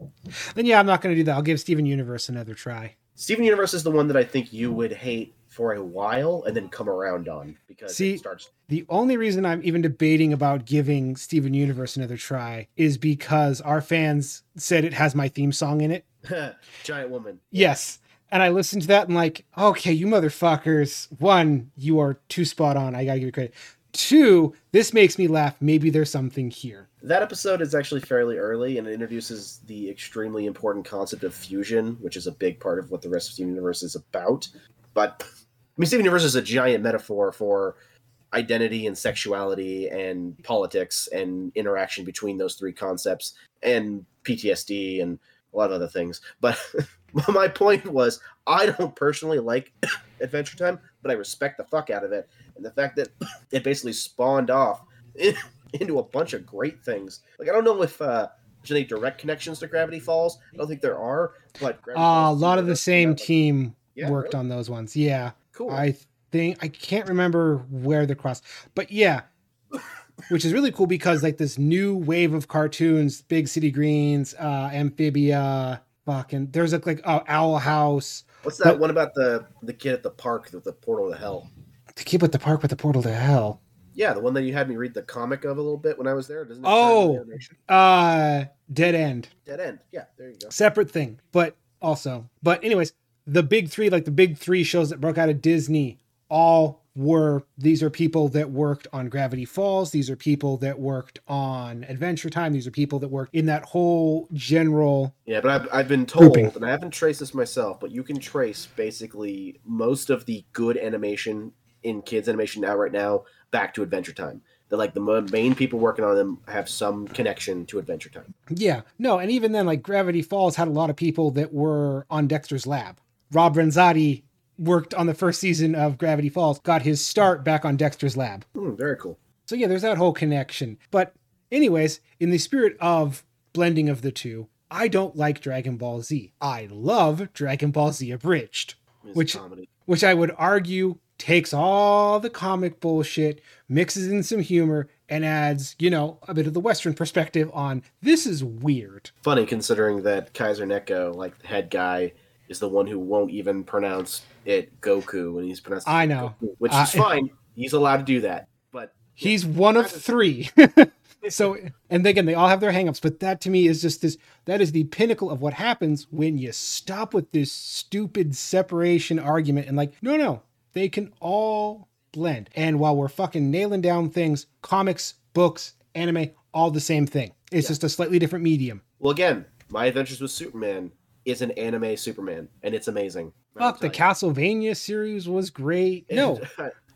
Then yeah, I'm not going to do that. I'll give Steven Universe another try. Steven Universe is the one that I think you would hate for a while and then come around on, because See, it starts... The only reason I'm even debating about giving Steven Universe another try is because our fans said it has my theme song in it. Giant Woman. Yes. And I listened to that and like, okay, you motherfuckers. One, you are too spot on. I gotta give you credit. Two, this makes me laugh. Maybe there's something here. That episode is actually fairly early, and it introduces the extremely important concept of fusion, which is a big part of what the rest of Steven Universe is about. But I mean, Steven Universe is a giant metaphor for identity and sexuality and politics and interaction between those three concepts and P T S D and a lot of other things. But my point was, I don't personally like Adventure Time, but I respect the fuck out of it. And the fact that it basically spawned off into a bunch of great things. Like, I don't know if uh, there's any direct connections to Gravity Falls. I don't think there are. But uh, a lot of the same team yeah, worked really? on those ones. Yeah. Cool. I think I can't remember where the cross, but yeah, which is really cool because like this new wave of cartoons, Big City Greens, uh, Amphibia, fucking there's like like uh, Owl House. What's that but, one about the the kid at the park with the portal to hell? The kid at the park with the portal to hell. Yeah, the one that you had me read the comic of a little bit when I was there. Doesn't it oh, uh, Dead End. Dead End. Yeah, there you go. Separate thing, but also, but anyways. The big three, like the big three shows that broke out of Disney, all were, these are people that worked on Gravity Falls. These are people that worked on Adventure Time. These are people that worked in that whole general. Yeah, but I've, I've been told, grouping. and I haven't traced this myself, but you can trace basically most of the good animation in kids animation now right now back to Adventure Time. That like the main people working on them have some connection to Adventure Time. Yeah, no. And even then, like Gravity Falls had a lot of people that were on Dexter's Lab. Rob Renzotti worked on the first season of Gravity Falls, got his start back on Dexter's Lab. Mm, very cool. So yeah, there's that whole connection. But anyways, in the spirit of blending of the two, I don't like Dragon Ball Z. I love Dragon Ball Z Abridged, it's which, which I would argue takes all the comic bullshit, mixes in some humor, and adds, you know, a bit of the Western perspective on this is weird. Funny considering that Kaiser Neko, like the head guy, is the one who won't even pronounce it Goku when he's pronounced it I know. Goku, which uh, is fine. He's allowed to do that. But he's yeah, one of three. So, and again, they all have their hangups, but that to me is just this, that is the pinnacle of what happens when you stop with this stupid separation argument and like, no, no, they can all blend. And while we're fucking nailing down things, comics, books, anime, all the same thing. It's yeah. just a slightly different medium. Well, again, My Adventures with Superman is an anime Superman, and it's amazing. Fuck, the you. Castlevania series was great. And, no.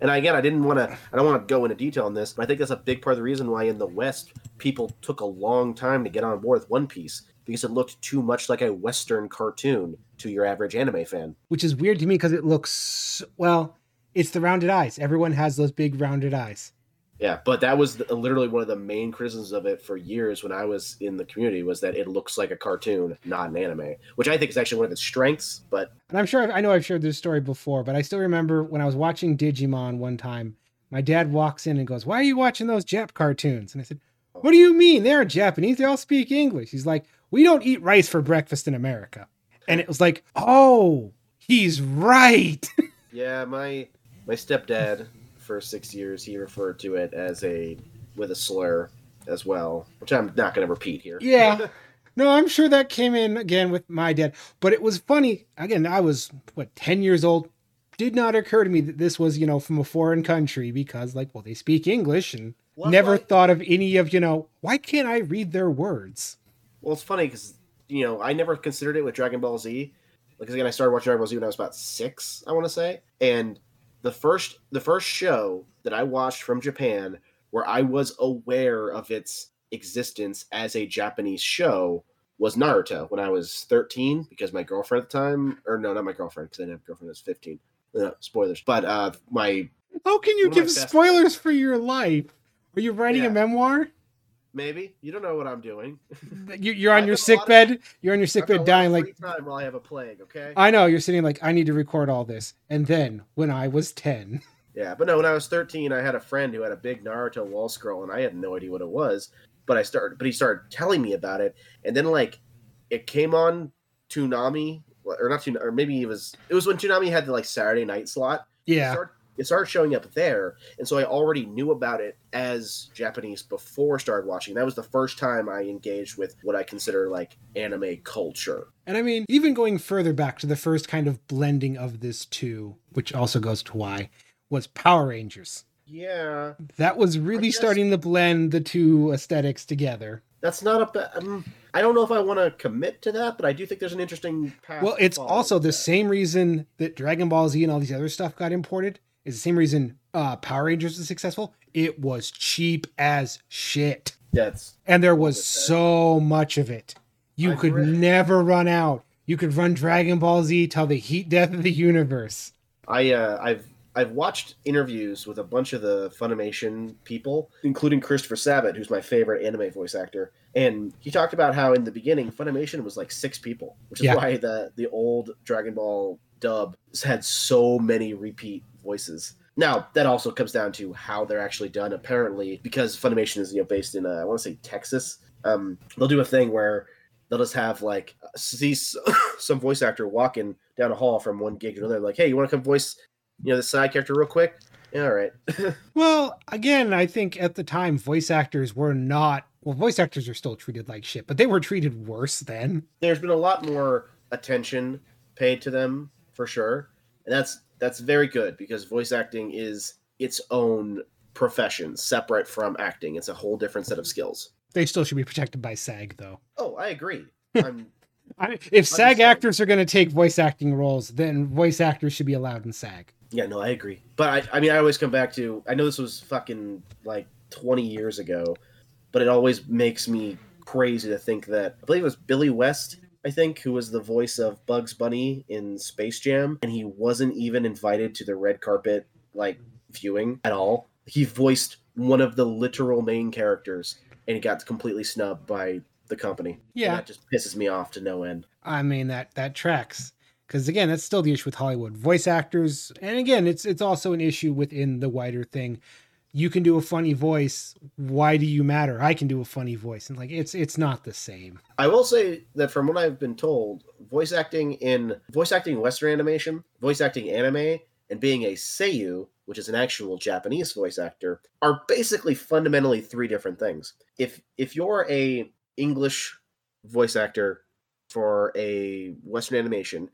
And again, I didn't want to, I don't want to go into detail on this, but I think that's a big part of the reason why in the West, people took a long time to get on board with One Piece, because it looked too much like a Western cartoon to your average anime fan. Which is weird to me, because it looks, well, it's the rounded eyes. Everyone has those big rounded eyes. Yeah, but that was the, literally one of the main criticisms of it for years when I was in the community, was that it looks like a cartoon, not an anime, which I think is actually one of its strengths. But and I'm sure I've, I know I've shared this story before, but I still remember when I was watching Digimon one time, my dad walks in and goes, "Why are you watching those Jap cartoons?" And I said, What do you mean? They aren't Japanese. They all speak English. He's like, we don't eat rice for breakfast in America. And it was like, oh, he's right. Yeah, my my stepdad for six years, he referred to it as a with a slur as well, which I'm not going to repeat here. Yeah. No, I'm sure that came in again with my dad, but it was funny. Again, I was, what, ten years old. Did not occur to me that this was, you know, from a foreign country because, like, well, they speak English and well, never like, thought of any of, you know, why can't I read their words? Well, it's funny because, you know, I never considered it with Dragon Ball Z. Because, again, I started watching Dragon Ball Z when I was about six, I want to say. And the first the first show that I watched from Japan where I was aware of its existence as a Japanese show was Naruto when I was thirteen because my girlfriend at the time, or no, not my girlfriend because I didn't have a girlfriend, I was fifteen. No, spoilers. But uh, my... How can you give spoilers friends? For your life? Are you writing yeah. a memoir? Maybe. You don't know what I'm doing. you, you're, on your sick bed, of, you're on your sick bed. You're on your sick bed dying like... Time while I have a plague, okay? I know. You're sitting like, I need to record all this. And then, when I was ten... Yeah, but no, when I was thirteen, I had a friend who had a big Naruto wall scroll, and I had no idea what it was. But I started, but he started telling me about it. And then, like, it came on Toonami... Or not Toonami, or maybe it was it was when Toonami had the like Saturday night slot. Yeah, it started, it started showing up there, and so I already knew about it as Japanese before I started watching. That was the first time I engaged with what I consider like anime culture. And I mean, even going further back to the first kind of blending of this two, which also goes to why, was Power Rangers. Yeah, that was really starting to blend the two aesthetics together. That's not a bad. Um, I don't know if I want to commit to that, but I do think there's an interesting path. Well, it's also the same reason that Dragon Ball Z and all these other stuff got imported is the same reason uh, Power Rangers was successful. It was cheap as shit. Yes. And there was so much of it. You could never run out. You could run Dragon Ball Z till the heat death of the universe. I, uh, I've I've watched interviews with a bunch of the Funimation people, including Christopher Sabat, who's my favorite anime voice actor. And he talked about how in the beginning, Funimation was like six people, which is yeah. why the, the old Dragon Ball dub had so many repeat voices. Now, that also comes down to how they're actually done, apparently, because Funimation is, you know, based in, uh, I want to say Texas. Um, they'll do a thing where they'll just have, like, see some voice actor walking down a hall from one gig to another, like, hey, you want to come voice... You know, the side character real quick? Yeah, all right. Well, again, I think at the time, voice actors were not... Well, voice actors are still treated like shit, but they were treated worse then. There's been a lot more attention paid to them, for sure. And that's that's very good, because voice acting is its own profession, separate from acting. It's a whole different set of skills. They still should be protected by SAG, though. Oh, I agree. I'm... I, if SAG actors are going to take voice acting roles, then voice actors should be allowed in SAG. Yeah, no, I agree. But I, I mean, I always come back to, I know this was fucking like twenty years ago, but it always makes me crazy to think that, I believe it was Billy West, I think, who was the voice of Bugs Bunny in Space Jam. And he wasn't even invited to the red carpet, like, viewing at all. He voiced one of the literal main characters and he got completely snubbed by the company. Yeah. And that just pisses me off to no end. I mean, that, that tracks. Because, again, that's still the issue with Hollywood voice actors. And, again, it's it's also an issue within the wider thing. You can do a funny voice. Why do you matter? I can do a funny voice. And, like, it's it's not the same. I will say that from what I've been told, voice acting in voice acting Western animation, voice acting anime, and being a seiyuu, which is an actual Japanese voice actor, are basically fundamentally three different things. If if you're a English voice actor for a Western animation...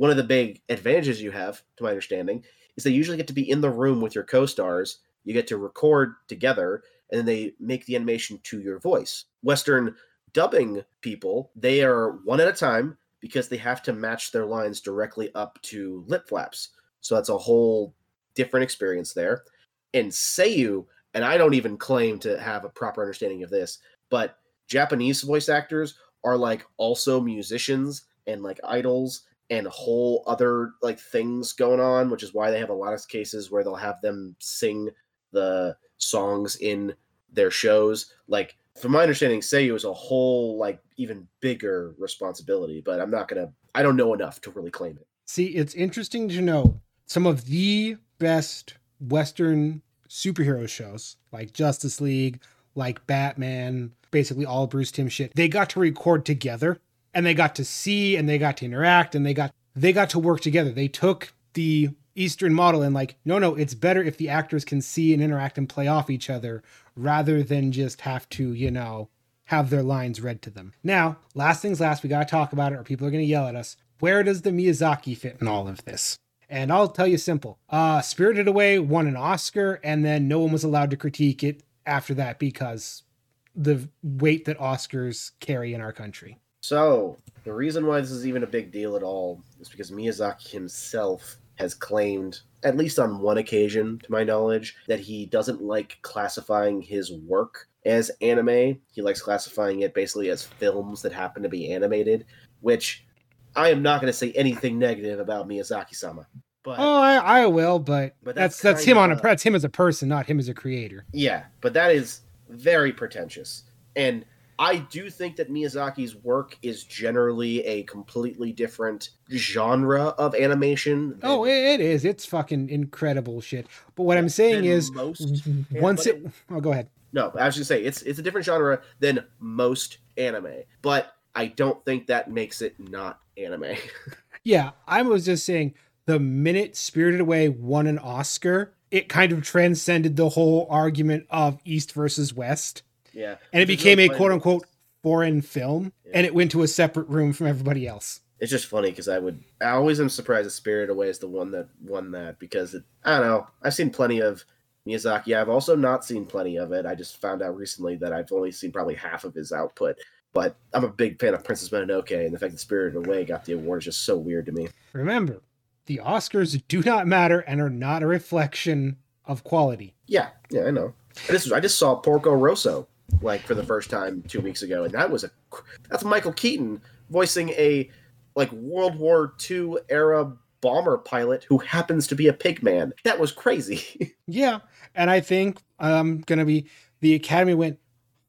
One of the big advantages you have, to my understanding, is they usually get to be in the room with your co-stars. You get to record together, and then they make the animation to your voice. Western dubbing people, they are one at a time because they have to match their lines directly up to lip flaps. So that's a whole different experience there. And seiyuu, and I don't even claim to have a proper understanding of this, but Japanese voice actors are like also musicians and like idols and whole other like things going on, which is why they have a lot of cases where they'll have them sing the songs in their shows. Like, from my understanding, seiyuu is a whole like even bigger responsibility, but I'm not gonna, I don't know enough to really claim it. See, it's interesting to know some of the best Western superhero shows like Justice League, like Batman, basically all Bruce Timm shit, they got to record together and they got to see and they got to interact and they got they got to work together. They took the Eastern model and like, no, no, it's better if the actors can see and interact and play off each other rather than just have to, you know, have their lines read to them. Now, last things last, we got to talk about it or people are going to yell at us. Where does the Miyazaki fit in all of this? And I'll tell you simple. Uh, Spirited Away won an Oscar, and then no one was allowed to critique it after that because the weight that Oscars carry in our country. So the reason why this is even a big deal at all is because Miyazaki himself has claimed, at least on one occasion, to my knowledge, that he doesn't like classifying his work as anime. He likes classifying it basically as films that happen to be animated, which... I am not going to say anything negative about Miyazaki-sama. But, oh, I, I will, but, but that's that's, that's him on a, a that's him as a person, not him as a creator. Yeah, but that is very pretentious. And I do think that Miyazaki's work is generally a completely different genre of animation. Than, oh, it is. It's fucking incredible shit. But what I'm saying is, most, once it, it... Oh, go ahead. No, I was going to say, it's it's a different genre than most anime. But I don't think that makes it not anime. Yeah, I was just saying the minute Spirited Away won an Oscar, it kind of transcended the whole argument of East versus West. Yeah. And it became a quote unquote foreign film, yeah. And it went to a separate room from everybody else. It's just funny because I would, I always am surprised that Spirited Away is the one that won that because it, I don't know. I've seen plenty of Miyazaki. I've also not seen plenty of it. I just found out recently that I've only seen probably half of his output. But I'm a big fan of Princess Mononoke, and the fact that Spirited Away got the award is just so weird to me. Remember, the Oscars do not matter and are not a reflection of quality. Yeah, yeah, I know. I just, I just saw Porco Rosso, like, for the first time two weeks ago, and that was a... That's Michael Keaton voicing a, like, World War Two-era bomber pilot who happens to be a pig man. That was crazy. Yeah, and I think I'm going to be... The Academy went,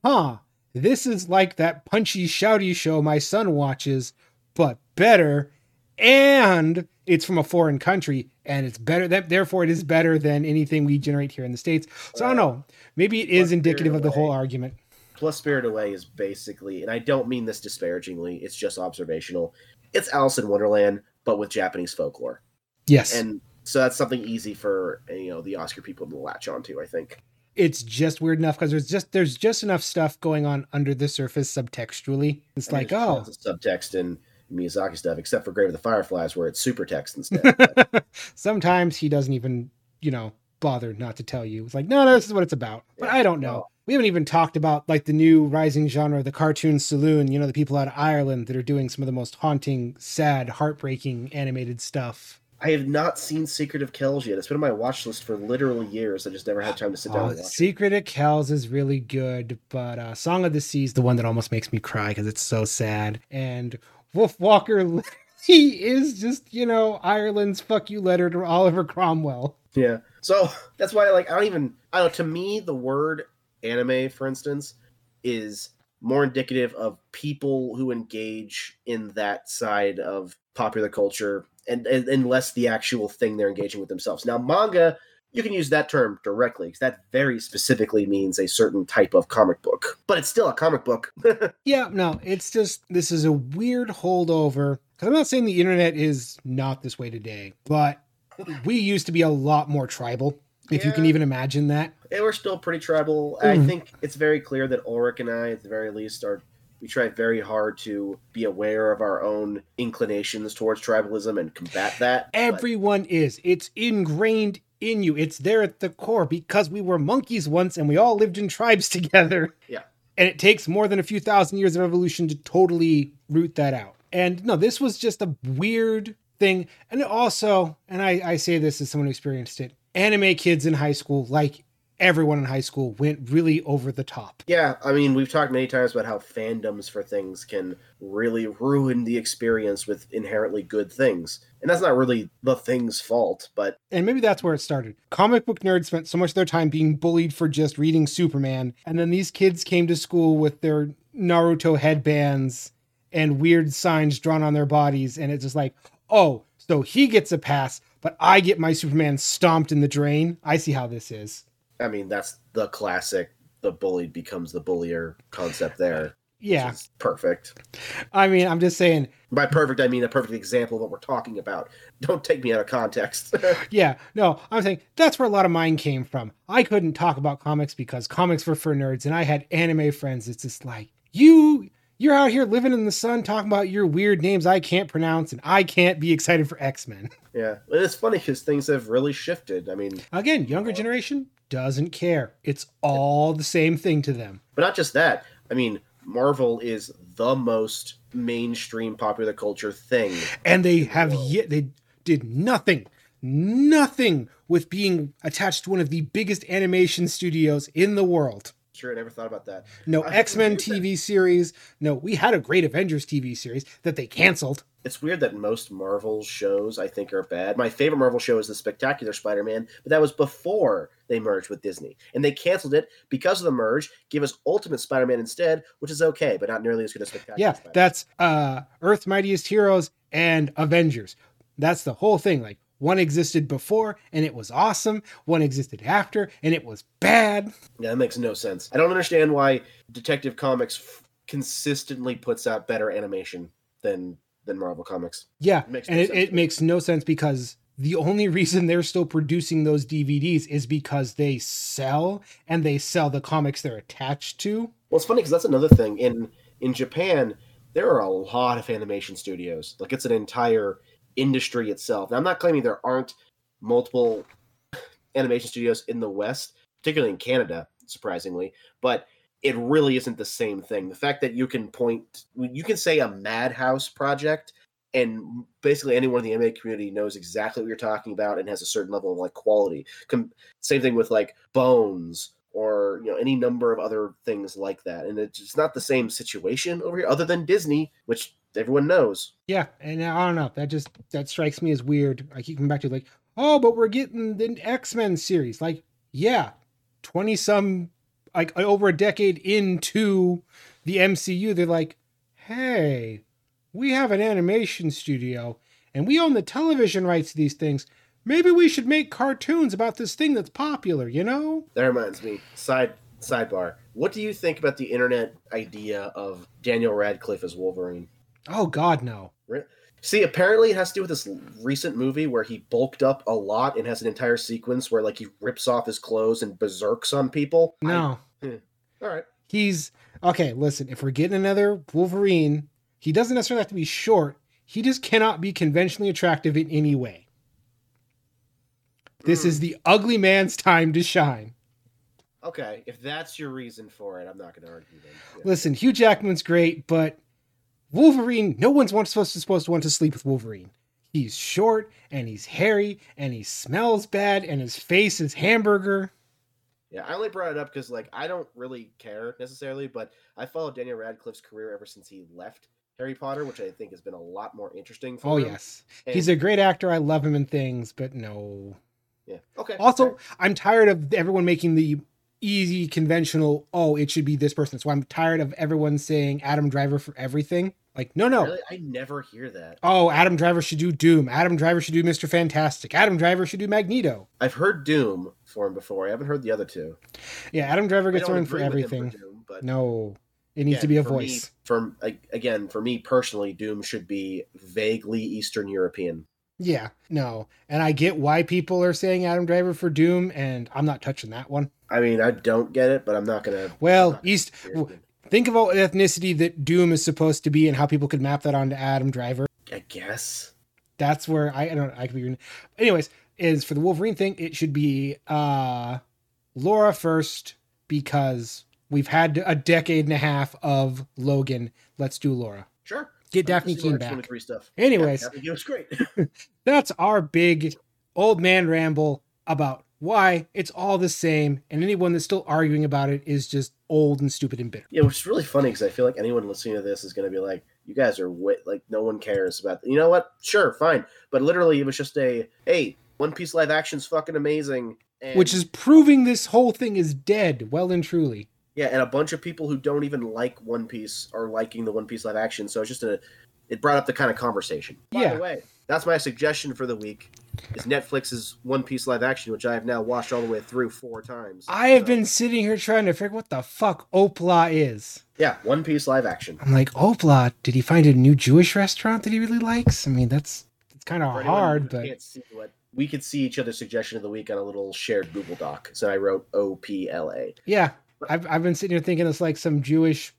huh... This is like that punchy, shouty show my son watches, but better, and it's from a foreign country, and it's better. That, therefore, it is better than anything we generate here in the States. So uh, I don't know. Maybe it is indicative of the whole argument. Plus, Spirited Away is basically, and I don't mean this disparagingly, it's just observational. It's Alice in Wonderland, but with Japanese folklore. Yes. And so that's something easy for, you know, the Oscar people to latch onto, I think. It's just weird enough because there's just there's just enough stuff going on under the surface subtextually. It's I mean, like, oh. Lots of subtext in Miyazaki stuff, except for Grave of the Fireflies, where it's super text instead. Sometimes he doesn't even, you know, bother not to tell you. It's like, no, no, this is what it's about. Yeah, but I don't know. Well, we haven't even talked about, like, the new rising genre, the cartoon saloon, you know, the people out of Ireland that are doing some of the most haunting, sad, heartbreaking animated stuff. I have not seen Secret of Kells yet. It's been on my watch list for literally years. I just never had time to sit down oh, and watch Secret it. of Kells is really good, but uh, Song of the Sea is the one that almost makes me cry because it's so sad. And Wolf Walker, he is just, you know, Ireland's fuck you letter to Oliver Cromwell. Yeah. So that's why, like, I don't even, I don't, to me, the word anime, for instance, is more indicative of people who engage in that side of popular culture. And, and unless the actual thing they're engaging with themselves. Now, manga, you can use that term directly because that very specifically means a certain type of comic book. But it's still a comic book. Yeah, no, it's just, this is a weird holdover. Because I'm not saying the internet is not this way today, but we used to be a lot more tribal, if yeah. you can even imagine that. And we're still pretty tribal. Mm. I think it's very clear that Ulrich and I, at the very least, are... We try very hard to be aware of our own inclinations towards tribalism and combat that. Everyone but... is. It's ingrained in you. It's there at the core because we were monkeys once and we all lived in tribes together. Yeah. And it takes more than a few thousand years of evolution to totally root that out. And no, this was just a weird thing. And also, and I, I say this as someone who experienced it, anime kids in high school, like everyone in high school, went really over the top. Yeah, I mean, we've talked many times about how fandoms for things can really ruin the experience with inherently good things. And that's not really the thing's fault, but... And maybe that's where it started. Comic book nerds spent so much of their time being bullied for just reading Superman, and then these kids came to school with their Naruto headbands and weird signs drawn on their bodies, and it's just like, oh, so he gets a pass, but I get my Superman stomped in the drain? I see how this is. I mean, that's the classic the bullied becomes the bullier concept there. Yeah. Perfect. I mean, I'm just saying. By perfect, I mean a perfect example of what we're talking about. Don't take me out of context. Yeah. No, I'm saying that's where a lot of mine came from. I couldn't talk about comics because comics were for nerds, and I had anime friends. It's just like, you... You're out here living in the sun talking about your weird names I can't pronounce, and I can't be excited for X-Men. Yeah, and it's funny because things have really shifted. I mean... Again, younger generation doesn't care. It's all the same thing to them. But not just that. I mean, Marvel is the most mainstream popular culture thing. And they have yet... They did nothing, nothing with being attached to one of the biggest animation studios in the world. Sure, I never thought about that. No X-Men T V series. No, we had a great Avengers T V series that they canceled. It's weird that most Marvel shows, I think, are bad. My favorite Marvel show is The Spectacular Spider-Man, but that was before they merged with Disney. And they canceled it because of the merge, give us Ultimate Spider-Man instead, which is okay, but not nearly as good as Spectacular yeah, Spider-Man. Yeah, that's uh, Earth's Mightiest Heroes and Avengers. That's the whole thing. Like, one existed before, and it was awesome. One existed after, and it was bad. Yeah, that makes no sense. I don't understand why Detective Comics f- consistently puts out better animation than than Marvel Comics. Yeah, it makes no and it, it makes no sense because the only reason they're still producing those D V Ds is because they sell, and they sell the comics they're attached to. Well, it's funny because that's another thing. In, in Japan, there are a lot of animation studios. Like, it's an entire... industry itself. Now, I'm not claiming there aren't multiple animation studios in the West, particularly in Canada, surprisingly, but it really isn't the same thing. The fact that you can point, you can say a Madhouse project, and basically anyone in the anime community knows exactly what you're talking about and has a certain level of like quality. Com- same thing with like Bones or, you know, any number of other things like that. And it's just not the same situation over here, other than Disney, which everyone knows. Yeah, and I don't know. That just, that strikes me as weird. I keep coming back to like, oh, but we're getting the X-Men series. Like, yeah, twenty-some, like over a decade into the M C U, they're like, hey, we have an animation studio, and we own the television rights to these things. Maybe we should make cartoons about this thing that's popular, you know? That reminds me. Side sidebar. What do you think about the internet idea of Daniel Radcliffe as Wolverine? Oh, God, no. See, apparently it has to do with this recent movie where he bulked up a lot and has an entire sequence where, like, he rips off his clothes and berserks on people. No. I, hmm. All right. He's... Okay, listen, if we're getting another Wolverine, he doesn't necessarily have to be short. He just cannot be conventionally attractive in any way. This mm. is the ugly man's time to shine. Okay, if that's your reason for it, I'm not going to argue then. Yeah. Listen, Hugh Jackman's great, but... Wolverine, no one's supposed to, supposed to want to sleep with Wolverine. He's short, and he's hairy, and he smells bad, and his face is hamburger. Yeah, I only brought it up because, like, I don't really care necessarily, but I followed Daniel Radcliffe's career ever since he left Harry Potter, which I think has been a lot more interesting for oh, him. Oh, yes. And he's a great actor. I love him in things, but no. Yeah, okay. Also, fair. I'm tired of everyone making the... easy, conventional, oh, it should be this person. So I'm tired of everyone saying Adam Driver for everything. Like, no, no. Really? I never hear that. Oh, Adam Driver should do Doom. Adam Driver should do Mister Fantastic. Adam Driver should do Magneto. I've heard Doom for him before. I haven't heard the other two. Yeah, Adam Driver gets thrown for everything. For Doom, but no, it needs yeah, to be a for voice. Me, for, again, for me personally, Doom should be vaguely Eastern European. Yeah, no. And I get why people are saying Adam Driver for Doom, and I'm not touching that one. I mean, I don't get it, but I'm not going to... Well, gonna East... Think of all ethnicity that Doom is supposed to be and how people could map that onto Adam Driver. I guess. That's where I, I don't know. I could be... Anyways, is for the Wolverine thing, it should be uh, Laura first because we've had a decade and a half of Logan. Let's do Laura. Sure. Get Daphne Keane back. Stuff. Anyways, yeah, Daphne was great. That's our big old man ramble about why it's all the same, and anyone that's still arguing about it is just old and stupid and bitter. Yeah, which is really funny because I feel like anyone listening to this is going to be like, "You guys are wit- like no one cares about." Th- you know what? Sure, fine, but literally, it was just a hey, One Piece live action's fucking amazing, and- which is proving this whole thing is dead, well and truly. Yeah, and a bunch of people who don't even like One Piece are liking the One Piece live action. So it's just a, it brought up the kind of conversation. Yeah. By the way, that's my suggestion for the week, is Netflix's One Piece live action, which I have now watched all the way through four times. I have so. been sitting here trying to figure what the fuck Opla is. Yeah, One Piece live action. I'm like, Opla, did he find a new Jewish restaurant that he really likes? I mean, that's it's kind of hard, but... Can't see what, we could see each other's suggestion of the week on a little shared Google Doc. So I wrote O P L A. Yeah, I've, I've been sitting here thinking it's like some Jewish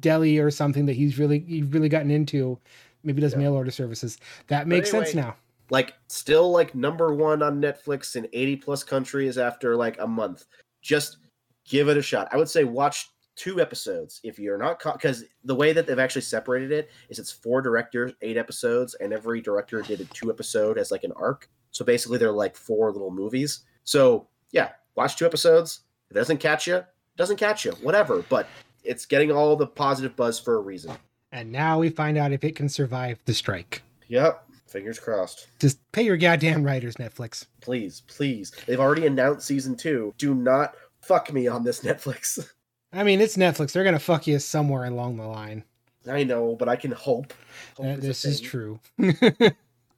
deli or something that he's really he's really gotten into. Maybe does yeah. mail order services. That makes anyway, sense now. Like, still like number one on Netflix in eighty plus countries after like a month. Just give it a shot. I would say watch two episodes if you're not caught, because the way that they've actually separated it is it's four directors, eight episodes, and every director did a two episode as like an arc. So basically they're like four little movies. So yeah, watch two episodes. If it doesn't catch you, doesn't catch you, whatever, but it's getting all the positive buzz for a reason. And now we find out if it can survive the strike. Yep. Fingers crossed. Just pay your goddamn writers, Netflix. Please, please. They've already announced season two. Do not fuck me on this, Netflix. I mean, it's Netflix. They're going to fuck you somewhere along the line. I know, but I can hope. hope uh, this is true.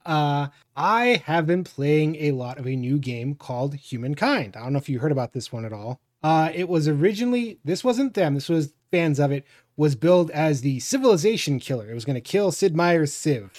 Uh, I have been playing a lot of a new game called Humankind. I don't know if you heard about this one at all. Uh, it was originally, this wasn't them, this was fans of it, was billed as the Civilization Killer. It was going to kill Sid Meier's Civ.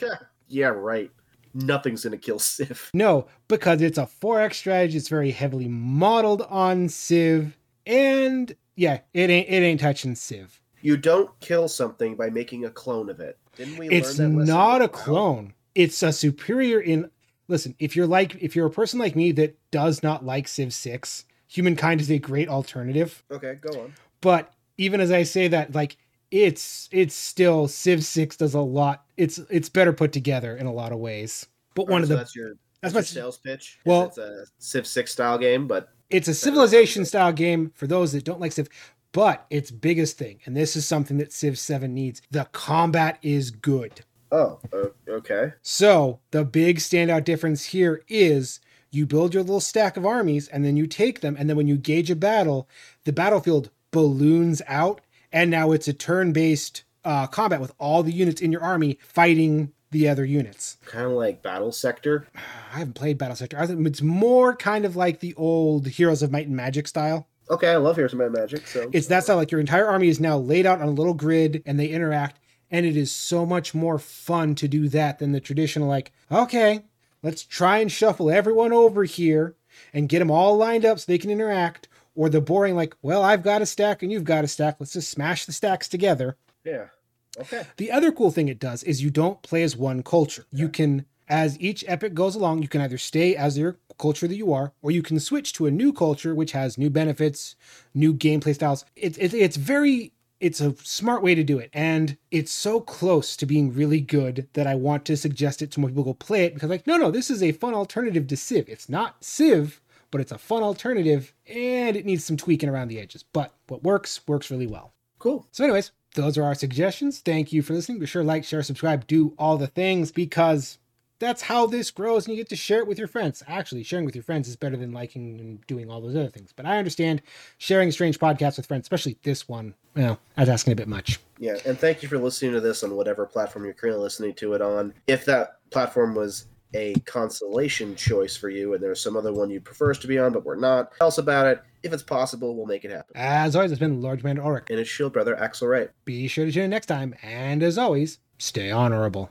Yeah, right. Nothing's going to kill Civ. No, because it's a four X strategy. It's very heavily modeled on Civ. And yeah, it ain't it ain't touching Civ. You don't kill something by making a clone of it. Didn't we learn that lesson? It's not a clone. It's a superior in... Listen, if you're like if you're a person like me that does not like Civ six... Humankind is a great alternative. Okay, go on. But even as I say that, like it's it's still Civ six does a lot. It's it's better put together in a lot of ways. But All one right, of so the that's your that's, that's your sales pitch. Well, it's a Civ six style game, but it's a Civilization style game for those that don't like Civ. But its biggest thing, and this is something that Civ seven needs, the combat is good. Oh, okay. So the big standout difference here is. You build your little stack of armies and then you take them. And then when you gauge a battle, the battlefield balloons out. And now it's a turn-based uh, combat with all the units in your army fighting the other units. Kind of like Battle Sector. I haven't played Battle Sector. I think it's more kind of like the old Heroes of Might and Magic style. Okay, I love Heroes of Might and Magic. So it's that style. Like your entire army is now laid out on a little grid and they interact. And it is so much more fun to do that than the traditional like, okay, let's try and shuffle everyone over here and get them all lined up so they can interact. Or the boring, like, well, I've got a stack and you've got a stack. Let's just smash the stacks together. Yeah. Okay. The other cool thing it does is you don't play as one culture. Yeah. You can, as each epic goes along, you can either stay as your culture that you are, or you can switch to a new culture, which has new benefits, new gameplay styles. It, it, it's very... It's a smart way to do it. And it's so close to being really good that I want to suggest it to more people go play it because like, no, no, this is a fun alternative to Civ. It's not Civ, but it's a fun alternative and it needs some tweaking around the edges, but what works, works really well. Cool. So anyways, those are our suggestions. Thank you for listening. Be sure to like, share, subscribe, do all the things because that's how this grows and you get to share it with your friends. Actually, sharing with your friends is better than liking and doing all those other things. But I understand sharing a strange podcast with friends, especially this one. Well, I was asking a bit much. Yeah, and thank you for listening to this on whatever platform you're currently listening to it on. If that platform was a consolation choice for you and there's some other one you prefer us to be on, but we're not, tell us about it. If it's possible, we'll make it happen. As always, it's been Lord Commander Ulrich. And his shield brother, Axel Ray. Be sure to tune in next time. And as always, stay honorable.